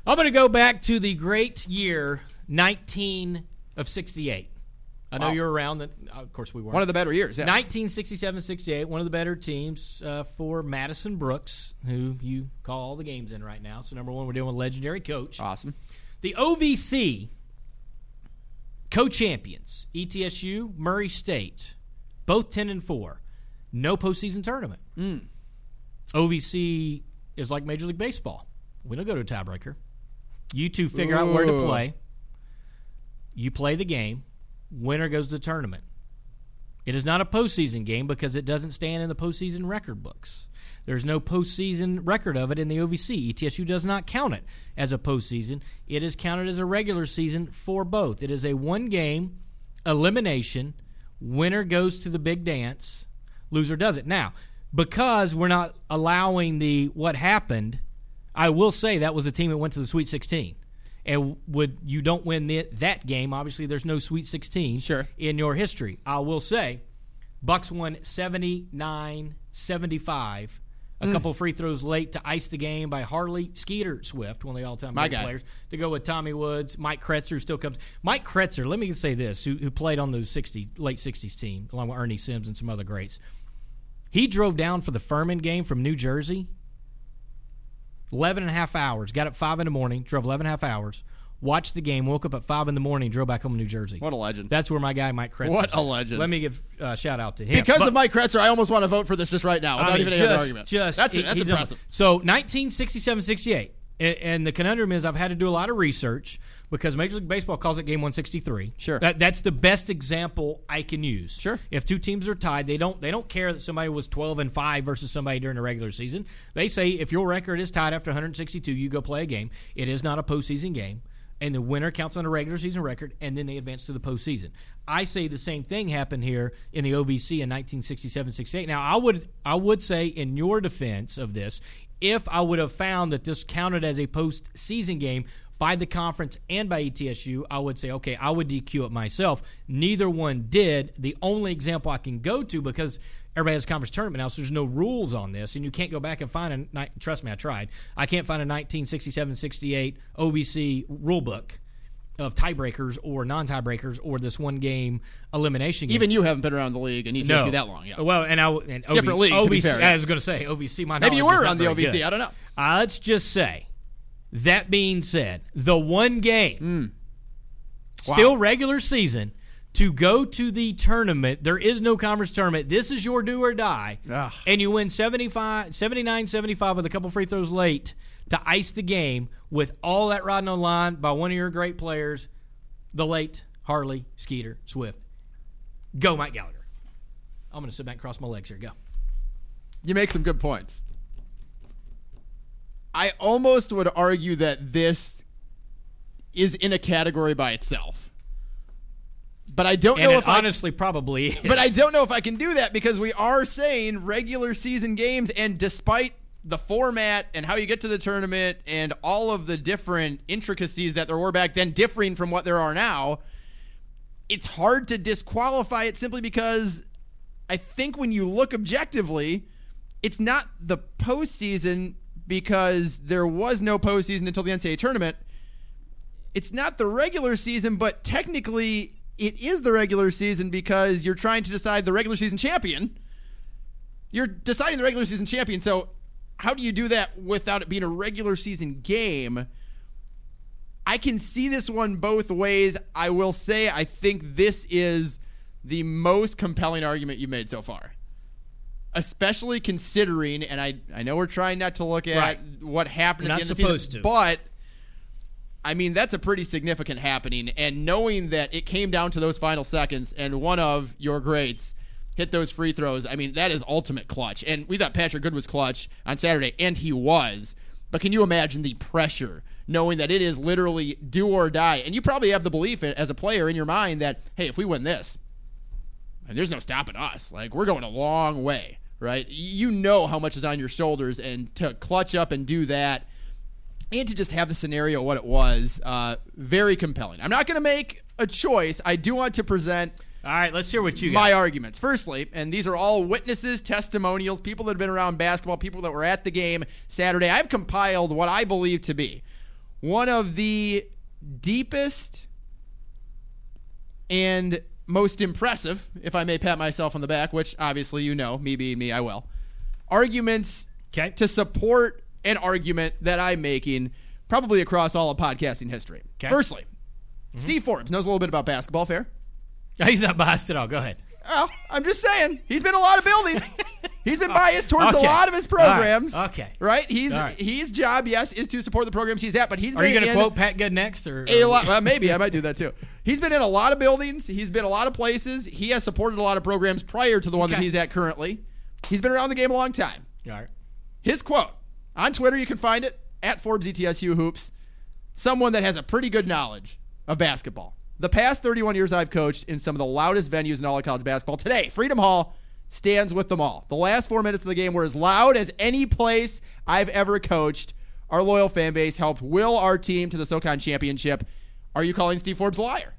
I'm going to go back to the great year nineteen of sixty-eight. I know wow. You're around. The, of course, we were. One of the better years. Yeah. nineteen sixty-seven sixty-eight, one of the better teams uh, for Madison Brooks, who you call all the games in right now. So, number one, we're dealing with a legendary coach. Awesome. The O V C co-champions, E T S U, Murray State, both ten and four. No postseason tournament. Mm. O V C is like Major League Baseball. We don't go to a tiebreaker. You two figure Ooh. out where to play. You play the game. Winner goes to the tournament. It is not a postseason game because it doesn't stand in the postseason record books. There's no postseason record of it in the O V C. E T S U does not count it as a postseason. It is counted as a regular season for both. It is a one-game elimination. Winner goes to the big dance. Loser does it. Now, because we're not allowing the what happened, I will say that was a team that went to the Sweet sixteen. And would you don't win the, that game, obviously there's no Sweet sixteen sure. in your history. I will say Bucks won seventy-nine seventy-five A mm. couple free throws late to ice the game by Harley Skeeter Swift, one of the all-time great players, to go with Tommy Woods. Mike Kretzer still comes. Mike Kretzer, let me say this, who, who played on the sixty, late sixties team, along with Ernie Sims and some other greats. He drove down for the Furman game from New Jersey, eleven and a half hours, got up five in the morning, drove eleven and a half hours, watched the game, woke up at five in the morning, drove back home to New Jersey. What a legend. That's where my guy Mike Kretzer. What a legend. Let me give a uh, shout-out to him. Because but, of Mike Kretzer, I almost want to vote for this just right now without I mean, even just, an argument. Just, that's it, that's impressive. Done. So, nineteen sixty-seven sixty-eight. And, and the conundrum is I've had to do a lot of research because Major League Baseball calls it Game one sixty-three. Sure. That, that's the best example I can use. Sure. If two teams are tied, they don't they don't care that somebody was twelve and five versus somebody during the regular season. They say if your record is tied after one sixty-two, you go play a game. It is not a postseason game. And the winner counts on a regular season record, and then they advance to the postseason. I say the same thing happened here in the O V C in nineteen sixty-seven sixty-eight. Now, I would I would say in your defense of this, if I would have found that this counted as a postseason game by the conference and by E T S U, I would say, okay, I would D Q it myself. Neither one did. The only example I can go to, because everybody has a conference tournament now, so there's no rules on this, and you can't go back and find a – trust me, I tried. I can't find a nineteen sixty-seven sixty-eight O V C rule book of tiebreakers or non-tiebreakers or this one-game elimination game. Even you haven't been around the league and you can't see that long. Yeah. Well, and I and – different O V, league, O V C, to be fair. I was going to say, O V C, my knowledge Maybe you were on the O V C. Good. I don't know. Uh, let's just say, that being said, the one game, mm. wow. still regular season – to go to the tournament, there is no conference tournament. This is your do or die. Ugh. And you win seventy-five, seventy-nine seventy-five with a couple free throws late to ice the game with all that riding on the line by one of your great players, the late Harley Skeeter Swift. Go, Mike Gallagher. I'm going to sit back and cross my legs here. Go. You make some good points. I almost would argue that this is in a category by itself. But I don't and know if honestly I, probably is. But I don't know if I can do that because we are saying regular season games, and despite the format and how you get to the tournament and all of the different intricacies that there were back then differing from what there are now, it's hard to disqualify it simply because I think when you look objectively, it's not the postseason because there was no postseason until the N C double A tournament. It's not the regular season, but technically it is the regular season because you're trying to decide the regular season champion. You're deciding the regular season champion. So how do you do that without it being a regular season game? I can see this one both ways. I will say I think this is the most compelling argument you made so far, especially considering, and I, I know we're trying not to look at right. what happened at the end of the season. Not supposed to. But I mean, that's a pretty significant happening, and knowing that it came down to those final seconds and one of your greats hit those free throws, I mean, that is ultimate clutch. And we thought Patrick Good was clutch on Saturday, and he was. But can you imagine the pressure, knowing that it is literally do or die? And you probably have the belief as a player in your mind that, hey, if we win this, and there's no stopping us. Like, we're going a long way, right? You know how much is on your shoulders, and to clutch up and do that, and to just have the scenario what it was, uh, very compelling. I'm not going to make a choice. I do want to present all right, let's hear what you my got. arguments. Firstly, and these are all witnesses, testimonials, people that have been around basketball, people that were at the game Saturday. I've compiled what I believe to be one of the deepest and most impressive, if I may pat myself on the back, which obviously you know, me being me, I will, arguments okay. to support an argument that I'm making probably across all of podcasting history. Okay. Firstly, mm-hmm. Steve Forbes knows a little bit about basketball, fair? He's not biased at all. Go ahead. Well, I'm just saying. He's been in a lot of buildings. He's been biased towards okay. a lot of his programs. Right. Okay. Right? He's right. His job, yes, is to support the programs he's at, but he's been Are you going to quote Pat Good next? Or a lot, well, maybe. I might do that, too. He's been in a lot of buildings. He's been a lot of places. He has supported a lot of programs prior to the one okay. that he's at currently. He's been around the game a long time. All right. His quote. On Twitter, you can find it, at Forbes E T S U Hoops. Someone that has a pretty good knowledge of basketball. The past thirty-one years I've coached in some of the loudest venues in all of college basketball. Today, Freedom Hall stands with them all. The last four minutes of the game were as loud as any place I've ever coached. Our loyal fan base helped will our team to the SoCon Championship. Are you calling Steve Forbes a liar?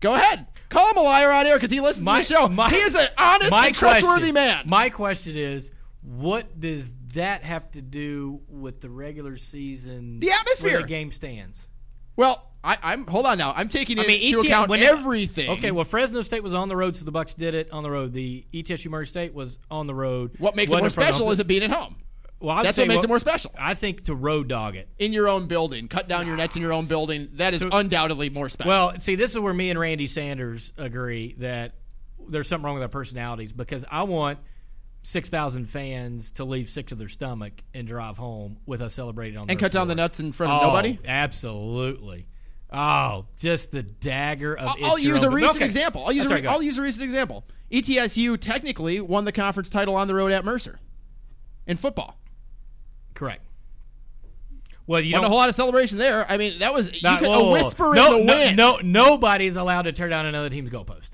Go ahead. Call him a liar on air because he listens my, to the show. My, he is an honest and trustworthy question, man. My question is, what does that have to do with the regular season? The atmosphere. Where the game stands. Well, I, I'm hold on now. I'm taking I mean, into E T S, account when, everything. Okay, well, Fresno State was on the road, so the Bucks did it on the road. The E T S U Murray State was on the road. What makes it more special is it being at home. Well, I'd that's say, what makes well, it more special. I think to road dog it. In your own building. Cut down your nets in your own building. That is so, undoubtedly more special. Well, see, this is where me and Randy Sanders agree that there's something wrong with our personalities, because I want six thousand fans to leave sick to their stomach and drive home with us celebrating on the And cut floor. Down the nuts in front of oh, nobody? Absolutely. Oh, just the dagger of I'll, I'll use a recent okay. example. I'll use, a, right, I'll use a recent example. E T S U technically won the conference title on the road at Mercer in football. Correct. Well, you don't a whole lot of celebration there. I mean, that was not, you could, whoa, a whisper no, in the no, wind. No, nobody's allowed to tear down another team's goalpost,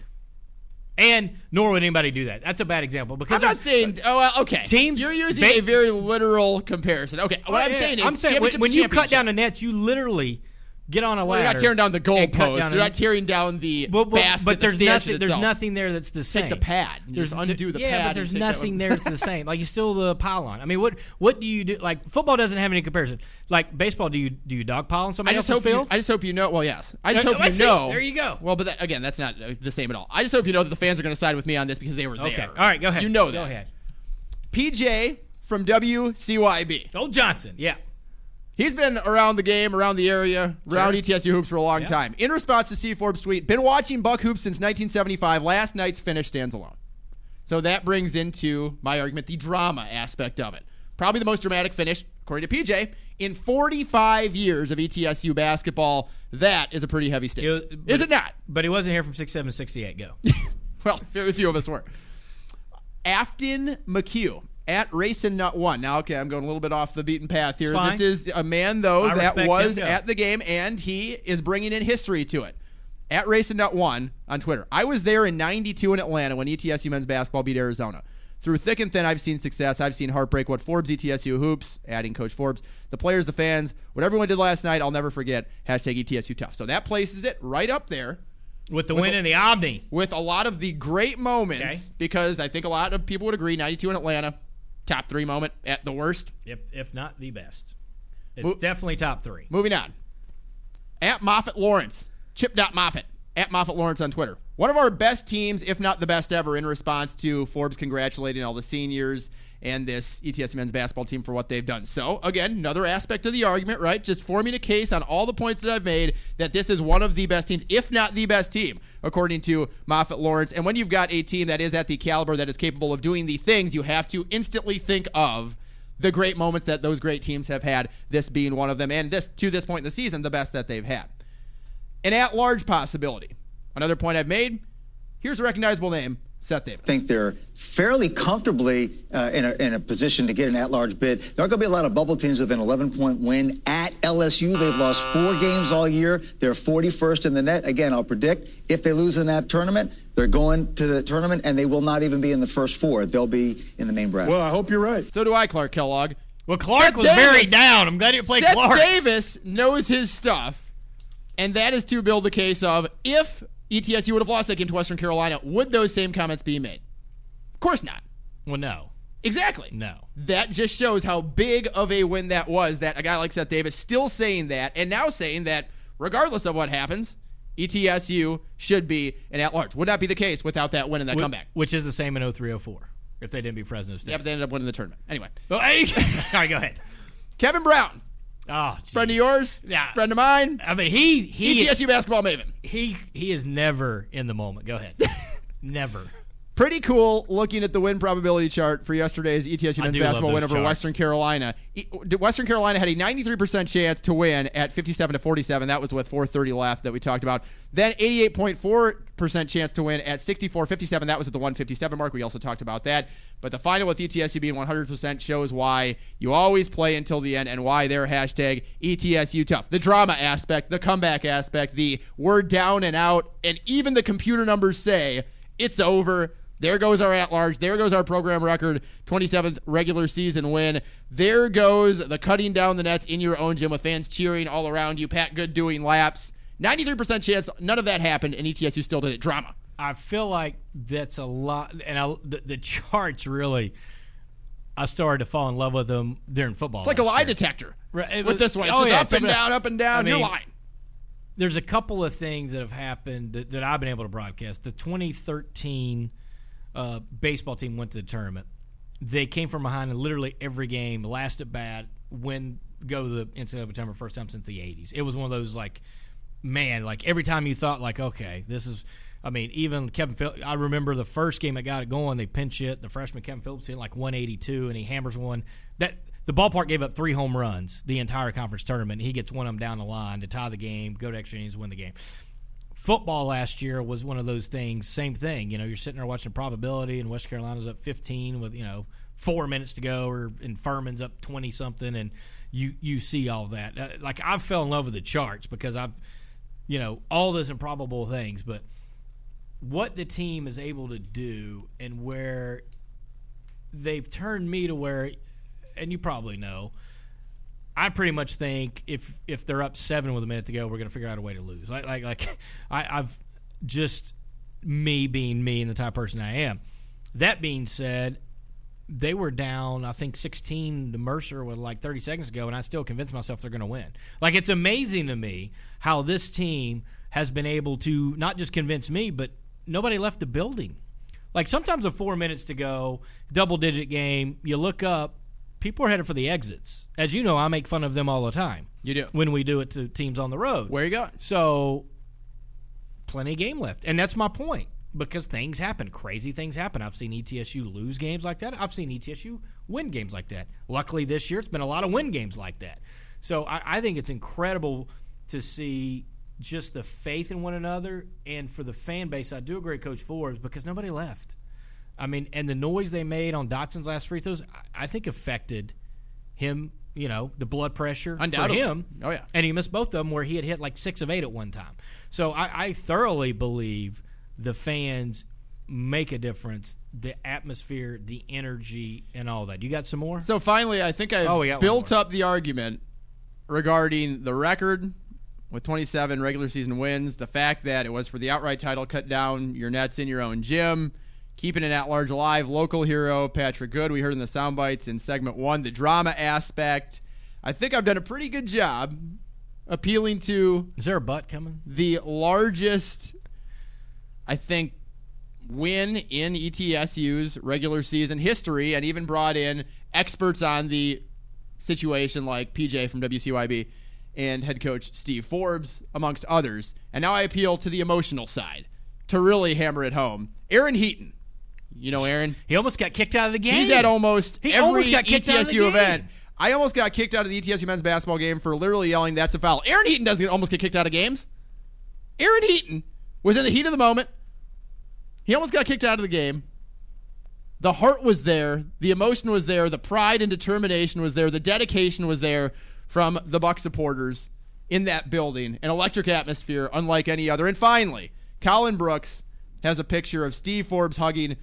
and nor would anybody do that. That's a bad example because I'm not saying. Oh, well, okay. Teams, you're using ba- a very literal comparison. Okay, what well, I'm yeah, saying is, I'm saying when, when you cut down the nets, you literally get on a ladder. Well, you're not tearing down the goalpost. You're not tearing down the but, but, basket. But there's the nothing. There's itself. Nothing there that's the same. Take the pad. There's undo the yeah, pad. Yeah, but there's nothing there that's the same. Like, it's still the pylon. I mean, what what do you do? Like, football doesn't have any comparison. Like baseball, do you do you dog pile on somebody I just else's hope field? You, I just hope you know. Well, yes. I just no, hope no, you see. Know. There you go. Well, but that, again, that's not the same at all. I just hope you know that the fans are going to side with me on this because they were okay. there. All right, go ahead. You know that. Go ahead. P J from W C Y B. Old Johnson. Yeah. He's been around the game, around the area, around sure. E T S U hoops for a long yeah. time. In response to Steve Forbes' tweet, been watching Buck hoops since nineteen seventy-five. Last night's finish stands alone. So that brings into my argument the drama aspect of it. Probably the most dramatic finish, according to P J, in forty-five years of E T S U basketball. That is a pretty heavy statement. It was, is it not? But he wasn't here from sixty-seven to sixty-eight. Go. Well, very few of us were. Afton McHugh. At Racing Nut one. Now, okay, I'm going a little bit off the beaten path here. This is a man, though, I that was him, yeah. at the game, and he is bringing in history to it. At Racing Nut one on Twitter. I was there in ninety-two in Atlanta when E T S U men's basketball beat Arizona. Through thick and thin, I've seen success. I've seen heartbreak. What Forbes, E T S U hoops, adding Coach Forbes, the players, the fans, what everyone did last night, I'll never forget. Hashtag E T S U tough. So that places it right up there. With the with win a, and the Omni. With a lot of the great moments, okay. because I think a lot of people would agree, ninety-two in Atlanta. Top three moment at the worst. If if not the best. It's Mo- definitely top three. Moving on. At Moffitt Lawrence. Chip.Moffitt. At Moffitt Lawrence on Twitter. One of our best teams, if not the best ever, in response to Forbes congratulating all the seniors and this E T S men's basketball team for what they've done. So, again, another aspect of the argument, right? Just forming a case on all the points that I've made that this is one of the best teams, if not the best team, according to Moffitt Lawrence. And when you've got a team that is at the caliber that is capable of doing the things, you have to instantly think of the great moments that those great teams have had, this being one of them, and this to this point in the season, the best that they've had. An at-large possibility. Another point I've made, here's a recognizable name. Seth Davis. I think they're fairly comfortably uh, in, a, in a position to get an at-large bid. There are going to be a lot of bubble teams with an eleven-point win at L S U. They've lost four games all year. They're forty-first in the net. Again, I'll predict if they lose in that tournament, they're going to the tournament, and they will not even be in the first four. They'll be in the main bracket. Well, I hope you're right. So do I, Clark Kellogg. Well, Clark Seth was Davis, very down. I'm glad you played Clark. Seth Davis knows his stuff, and that is to build the case of if E T S U would have lost that game to Western Carolina. Would those same comments be made? Of course not. Well, no. Exactly. No. That just shows how big of a win that was, that a guy like Seth Davis still saying that, and now saying that regardless of what happens, E T S U should be an at-large. Would not be the case without that win and that which, comeback. Which is the same in oh three oh four if they didn't beat Fresno State. Yeah, but they ended up winning the tournament. Anyway. Well, I, all right, go ahead. Kevin Brown. Oh, friend of yours, yeah. friend of mine. I mean, he, he E T S U is, basketball maven. He he is never in the moment. Go ahead. Never. Pretty cool looking at the win probability chart for yesterday's E T S U men's basketball win over charts. Western Carolina. Western Carolina had a ninety-three percent chance to win at fifty-seven to forty-seven. That was with four thirty left that we talked about. Then eighty-eight point four percent chance to win at sixty-four fifty-seven. That was at the one fifty-seven mark. We also talked about that. But the final with E T S U being one hundred percent shows why you always play until the end and why their hashtag E T S U tough. The drama aspect, the comeback aspect, the we're down and out, and even the computer numbers say it's over. There goes our at-large. There goes our program record, twenty-seventh regular season win. There goes the cutting down the nets in your own gym with fans cheering all around you. Pat Good doing laps. ninety-three percent chance. None of that happened, and E T S U still did it. Drama. I feel like that's a lot. And I, the, the charts really, I started to fall in love with them during football. It's like a lie year. detector right. with this one. It's oh, just yeah, up and a, down, up and down. I You're mean, lying. There's a couple of things that have happened that, that I've been able to broadcast. The twenty thirteen uh, baseball team went to the tournament. They came from behind in literally every game, last at bat, win, go to the N C double A tournament first time since the eighties. It was one of those, like, man, like every time you thought, like, okay, this is – I mean, even Kevin Phillips, I remember the first game I got it going, they pinch hit. The freshman Kevin Phillips hit like one eighty-two, and he hammers one. That the ballpark gave up three home runs the entire conference tournament. He gets one of them down the line to tie the game, go to extra innings, win the game. Football last year was one of those things, same thing. You know, you're sitting there watching probability, and West Carolina's up fifteen with, you know, four minutes to go, or and Furman's up twenty-something, and you, you see all that. Uh, like, I fell in love with the charts because I've, you know, all those improbable things, but – what the team is able to do and where they've turned me to where, and you probably know, I pretty much think if if they're up seven with a minute to go, we're going to figure out a way to lose. Like, like, like I, I've just me being me and the type of person I am. That being said, they were down, I think, sixteen to Mercer with like thirty seconds ago, and I still convinced myself they're going to win. Like, it's amazing to me how this team has been able to not just convince me, but nobody left the building. Like, sometimes with four minutes to go, double-digit game, you look up, people are headed for the exits. As you know, I make fun of them all the time. You do. When we do it to teams on the road. Where you going? So, plenty of game left. And that's my point, because things happen. Crazy things happen. I've seen E T S U lose games like that. I've seen E T S U win games like that. Luckily, this year, it's been a lot of win games like that. So, I, I think it's incredible to see – just the faith in one another, and for the fan base, I do agree, Coach Forbes, because nobody left. I mean, and the noise they made on Dotson's last free throws, I think affected him. You know, the blood pressure for him. Oh yeah, and he missed both of them where he had hit like six of eight at one time. So I, I thoroughly believe the fans make a difference. The atmosphere, the energy, and all that. You got some more? So finally, I think I've oh, built up the argument regarding the record. With twenty-seven regular season wins, the fact that it was for the outright title, cut down your nets in your own gym, keeping an at-large alive, local hero Patrick Good. We heard in the sound bites in segment one, the drama aspect. I think I've done a pretty good job appealing to. Is there a butt coming? The largest, I think, win in E T S U's regular season history, and even brought in experts on the situation like P J from W C Y B. And head coach Steve Forbes, amongst others. And now I appeal to the emotional side to really hammer it home. Aaron Heaton. You know Aaron? He almost got kicked out of the game. He's at almost he every almost got E T S U event. I almost got kicked out of the E T S U men's basketball game for literally yelling, "That's a foul." Aaron Heaton doesn't almost get kicked out of games. Aaron Heaton was in the heat of the moment. He almost got kicked out of the game. The heart was there. The emotion was there. The pride and determination was there. The dedication was there. From the Buck supporters in that building. An electric atmosphere unlike any other. And finally, Colin Brooks has a picture of Steve Forbes hugging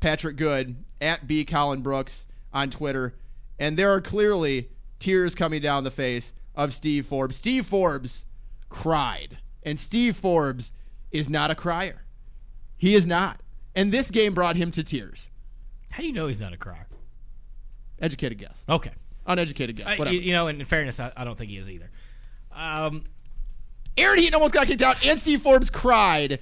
Patrick Good at B Colin Brooks on Twitter. And there are clearly tears coming down the face of Steve Forbes. Steve Forbes cried. And Steve Forbes is not a crier. He is not. And this game brought him to tears. How do you know he's not a crier? Educated guess. Okay. Uneducated guess, whatever. You know, and in fairness, I, I don't think he is either. Um, Aaron Heaton almost got kicked out, and Steve Forbes cried.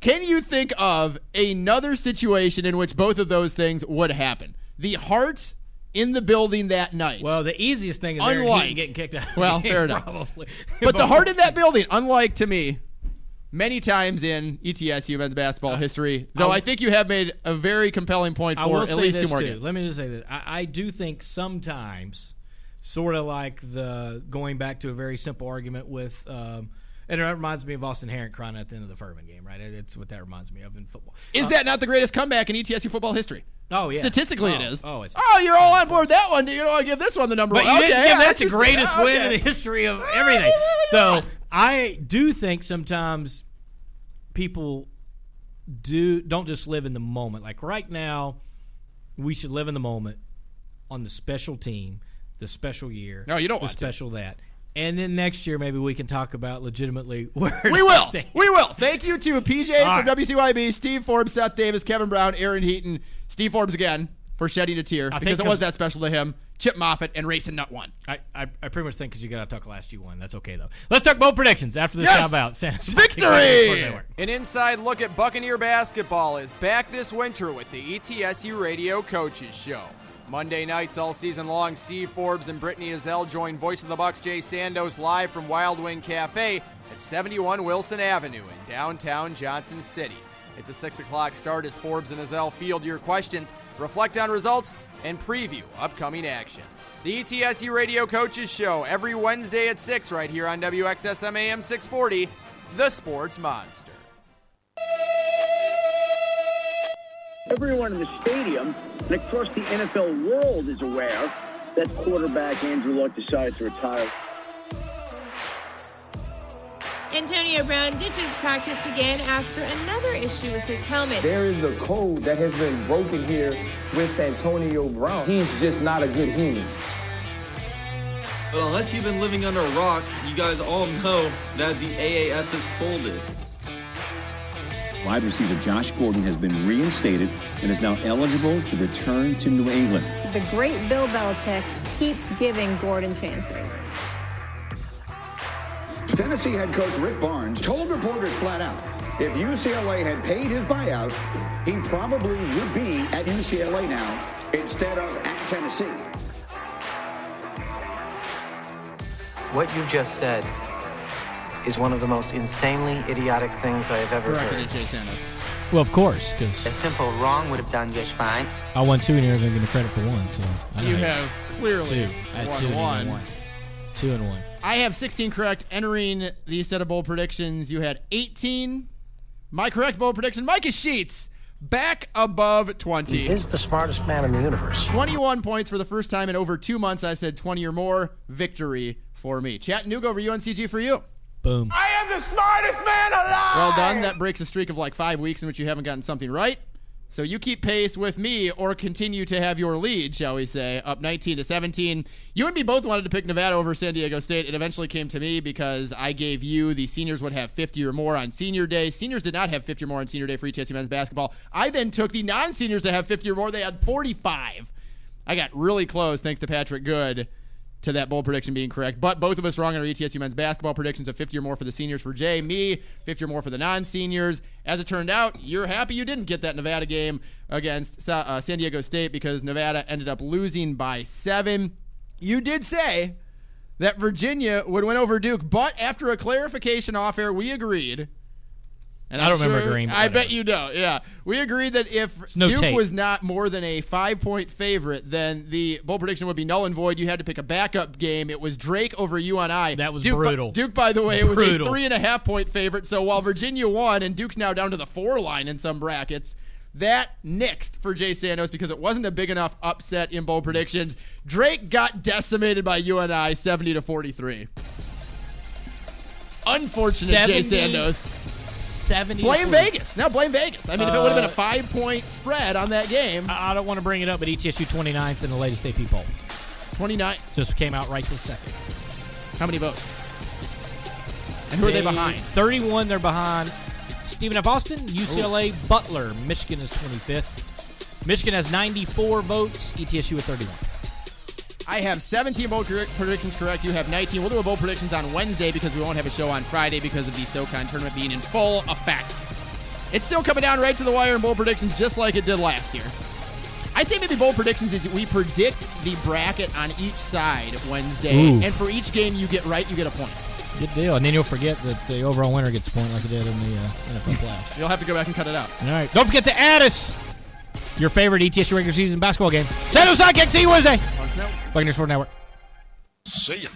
Can you think of another situation in which both of those things would happen? The heart in the building that night. Well, the easiest thing is unlike, Aaron Heaton getting kicked out. Well, fair enough. Probably. But the heart in that building, unlike to me, many times in E T S U men's basketball uh, history, though I'll, I think you have made a very compelling point for at least two more too. games. Let me just say this. I, I do think sometimes, sort of like the going back to a very simple argument with um, – and it reminds me of Austin Herron crying at the end of the Furman game, right? That's what that reminds me of in football. Is uh, that not the greatest comeback in E T S U football history? Oh, yeah. Statistically, oh, it is. Oh, it's, oh, you're all on board that one. You know, I give this one the number but one. But you okay, didn't give yeah, that the greatest okay. win in the history of everything. So – I do think sometimes people do don't just live in the moment. Like right now, we should live in the moment on the special team, the special year. No, you don't the want special to. that. And then next year, maybe we can talk about legitimately where we will. Stand. We will. Thank you to P J All from right. W C Y B, Steve Forbes, Seth Davis, Kevin Brown, Aaron Heaton, Steve Forbes again. for shedding a tear I because it was that special to him. Chip Moffitt and Racing Nut won. I, I, I pretty much think because you got to talk last you won. That's okay, though. Let's talk bowl predictions after this yes! time out. Victory! An inside look at Buccaneer basketball is back this winter with the E T S U Radio Coaches Show. Monday nights all season long, Steve Forbes and Brittany Azell join Voice of the Bucks Jay Sandos live from Wild Wing Cafe at seventy-one Wilson Avenue in downtown Johnson City. It's a six o'clock start as Forbes and Azell field your questions, reflect on results, and preview upcoming action. The E T S U Radio Coaches Show every Wednesday at six right here on W X S M A M six forty, The Sports Monster. Everyone in the stadium and across the N F L world is aware that quarterback Andrew Luck decided to retire. Antonio Brown ditches practice again after another issue with his helmet. There is a code that has been broken here with Antonio Brown. He's just not a good human. But unless you've been living under a rock, you guys all know that the A A F is folded. Wide receiver Josh Gordon has been reinstated and is now eligible to return to New England. The great Bill Belichick keeps giving Gordon chances. Tennessee head coach Rick Barnes told reporters flat out, if U C L A had paid his buyout, he probably would be at U C L A now instead of at Tennessee. What you just said is one of the most insanely idiotic things I have ever Corrected heard. Well, of course, because a simple wrong would have done just fine. I won two in here, and I'm going to credit for one. So you have clearly two. I won two one. And one. Two and one. I have sixteen correct entering the set of bowl predictions. You had eighteen. My correct bowl prediction, Micah Sheets, back above twenty. He is the smartest man in the universe. twenty-one points for the first time in over two months. I said twenty or more. Victory for me. Chattanooga over U N C G for you. Boom. I am the smartest man alive. Well done. That breaks a streak of like five weeks in which you haven't gotten something right. So you keep pace with me or continue to have your lead, shall we say, up nineteen to seventeen. You and me both wanted to pick Nevada over San Diego State. It eventually came to me because I gave you the seniors would have fifty or more on senior day. Seniors did not have fifty or more on senior day for E T S U men's basketball. I then took the non-seniors that have fifty or more. They had forty-five. I got really close thanks to Patrick Good to that bowl prediction being correct. But both of us wrong on our E T S U men's basketball predictions of fifty or more for the seniors for Jay, me, fifty or more for the non-seniors. As it turned out, you're happy you didn't get that Nevada game against uh, San Diego State because Nevada ended up losing by seven. You did say that Virginia would win over Duke, but after a clarification off air, we agreed. And I don't sure, remember agreeing. I whatever. Bet you don't. Yeah. We agreed that if no Duke tape. was not more than a five-point favorite, then the bowl prediction would be null and void. You had to pick a backup game. It was Drake over U N I. That was Duke, brutal. By, Duke, by the way, brutal. It was a three-and-a-half-point favorite. So while Virginia won, and Duke's now down to the four line in some brackets, that nixed for Jay Sandos because it wasn't a big enough upset in bowl predictions. Drake got decimated by U N I seventy to forty-three. Unfortunate seventy. Jay Sandos. Blame Vegas. No, blame Vegas. I mean, uh, if it would have been a five-point spread on that game. I, I don't want to bring it up, but E T S U twenty-ninth in the latest A P poll. twenty-nine. Just came out right this second. How many votes? And who they, are they behind? thirty-one, they're behind. Stephen F. Austin, U C L A, Ooh. Butler. Michigan is twenty-fifth. Michigan has ninety-four votes. E T S U at thirty-one. I have seventeen bowl predictions correct. You have nineteen. We'll do a bowl predictions on Wednesday because we won't have a show on Friday because of the SoCon tournament being in full effect. It's still coming down right to the wire in bowl predictions just like it did last year. I say maybe bowl predictions is we predict the bracket on each side Wednesday. Ooh. And for each game you get right, you get a point. Good deal. And then you'll forget that the overall winner gets a point like it did in the uh, N F L playoffs. You'll have to go back and cut it out. All right. Don't forget to add us your favorite E T S U regular season basketball game. San Jose Sidekicks. See you Wednesday. Buccaneers Sports Network. See ya.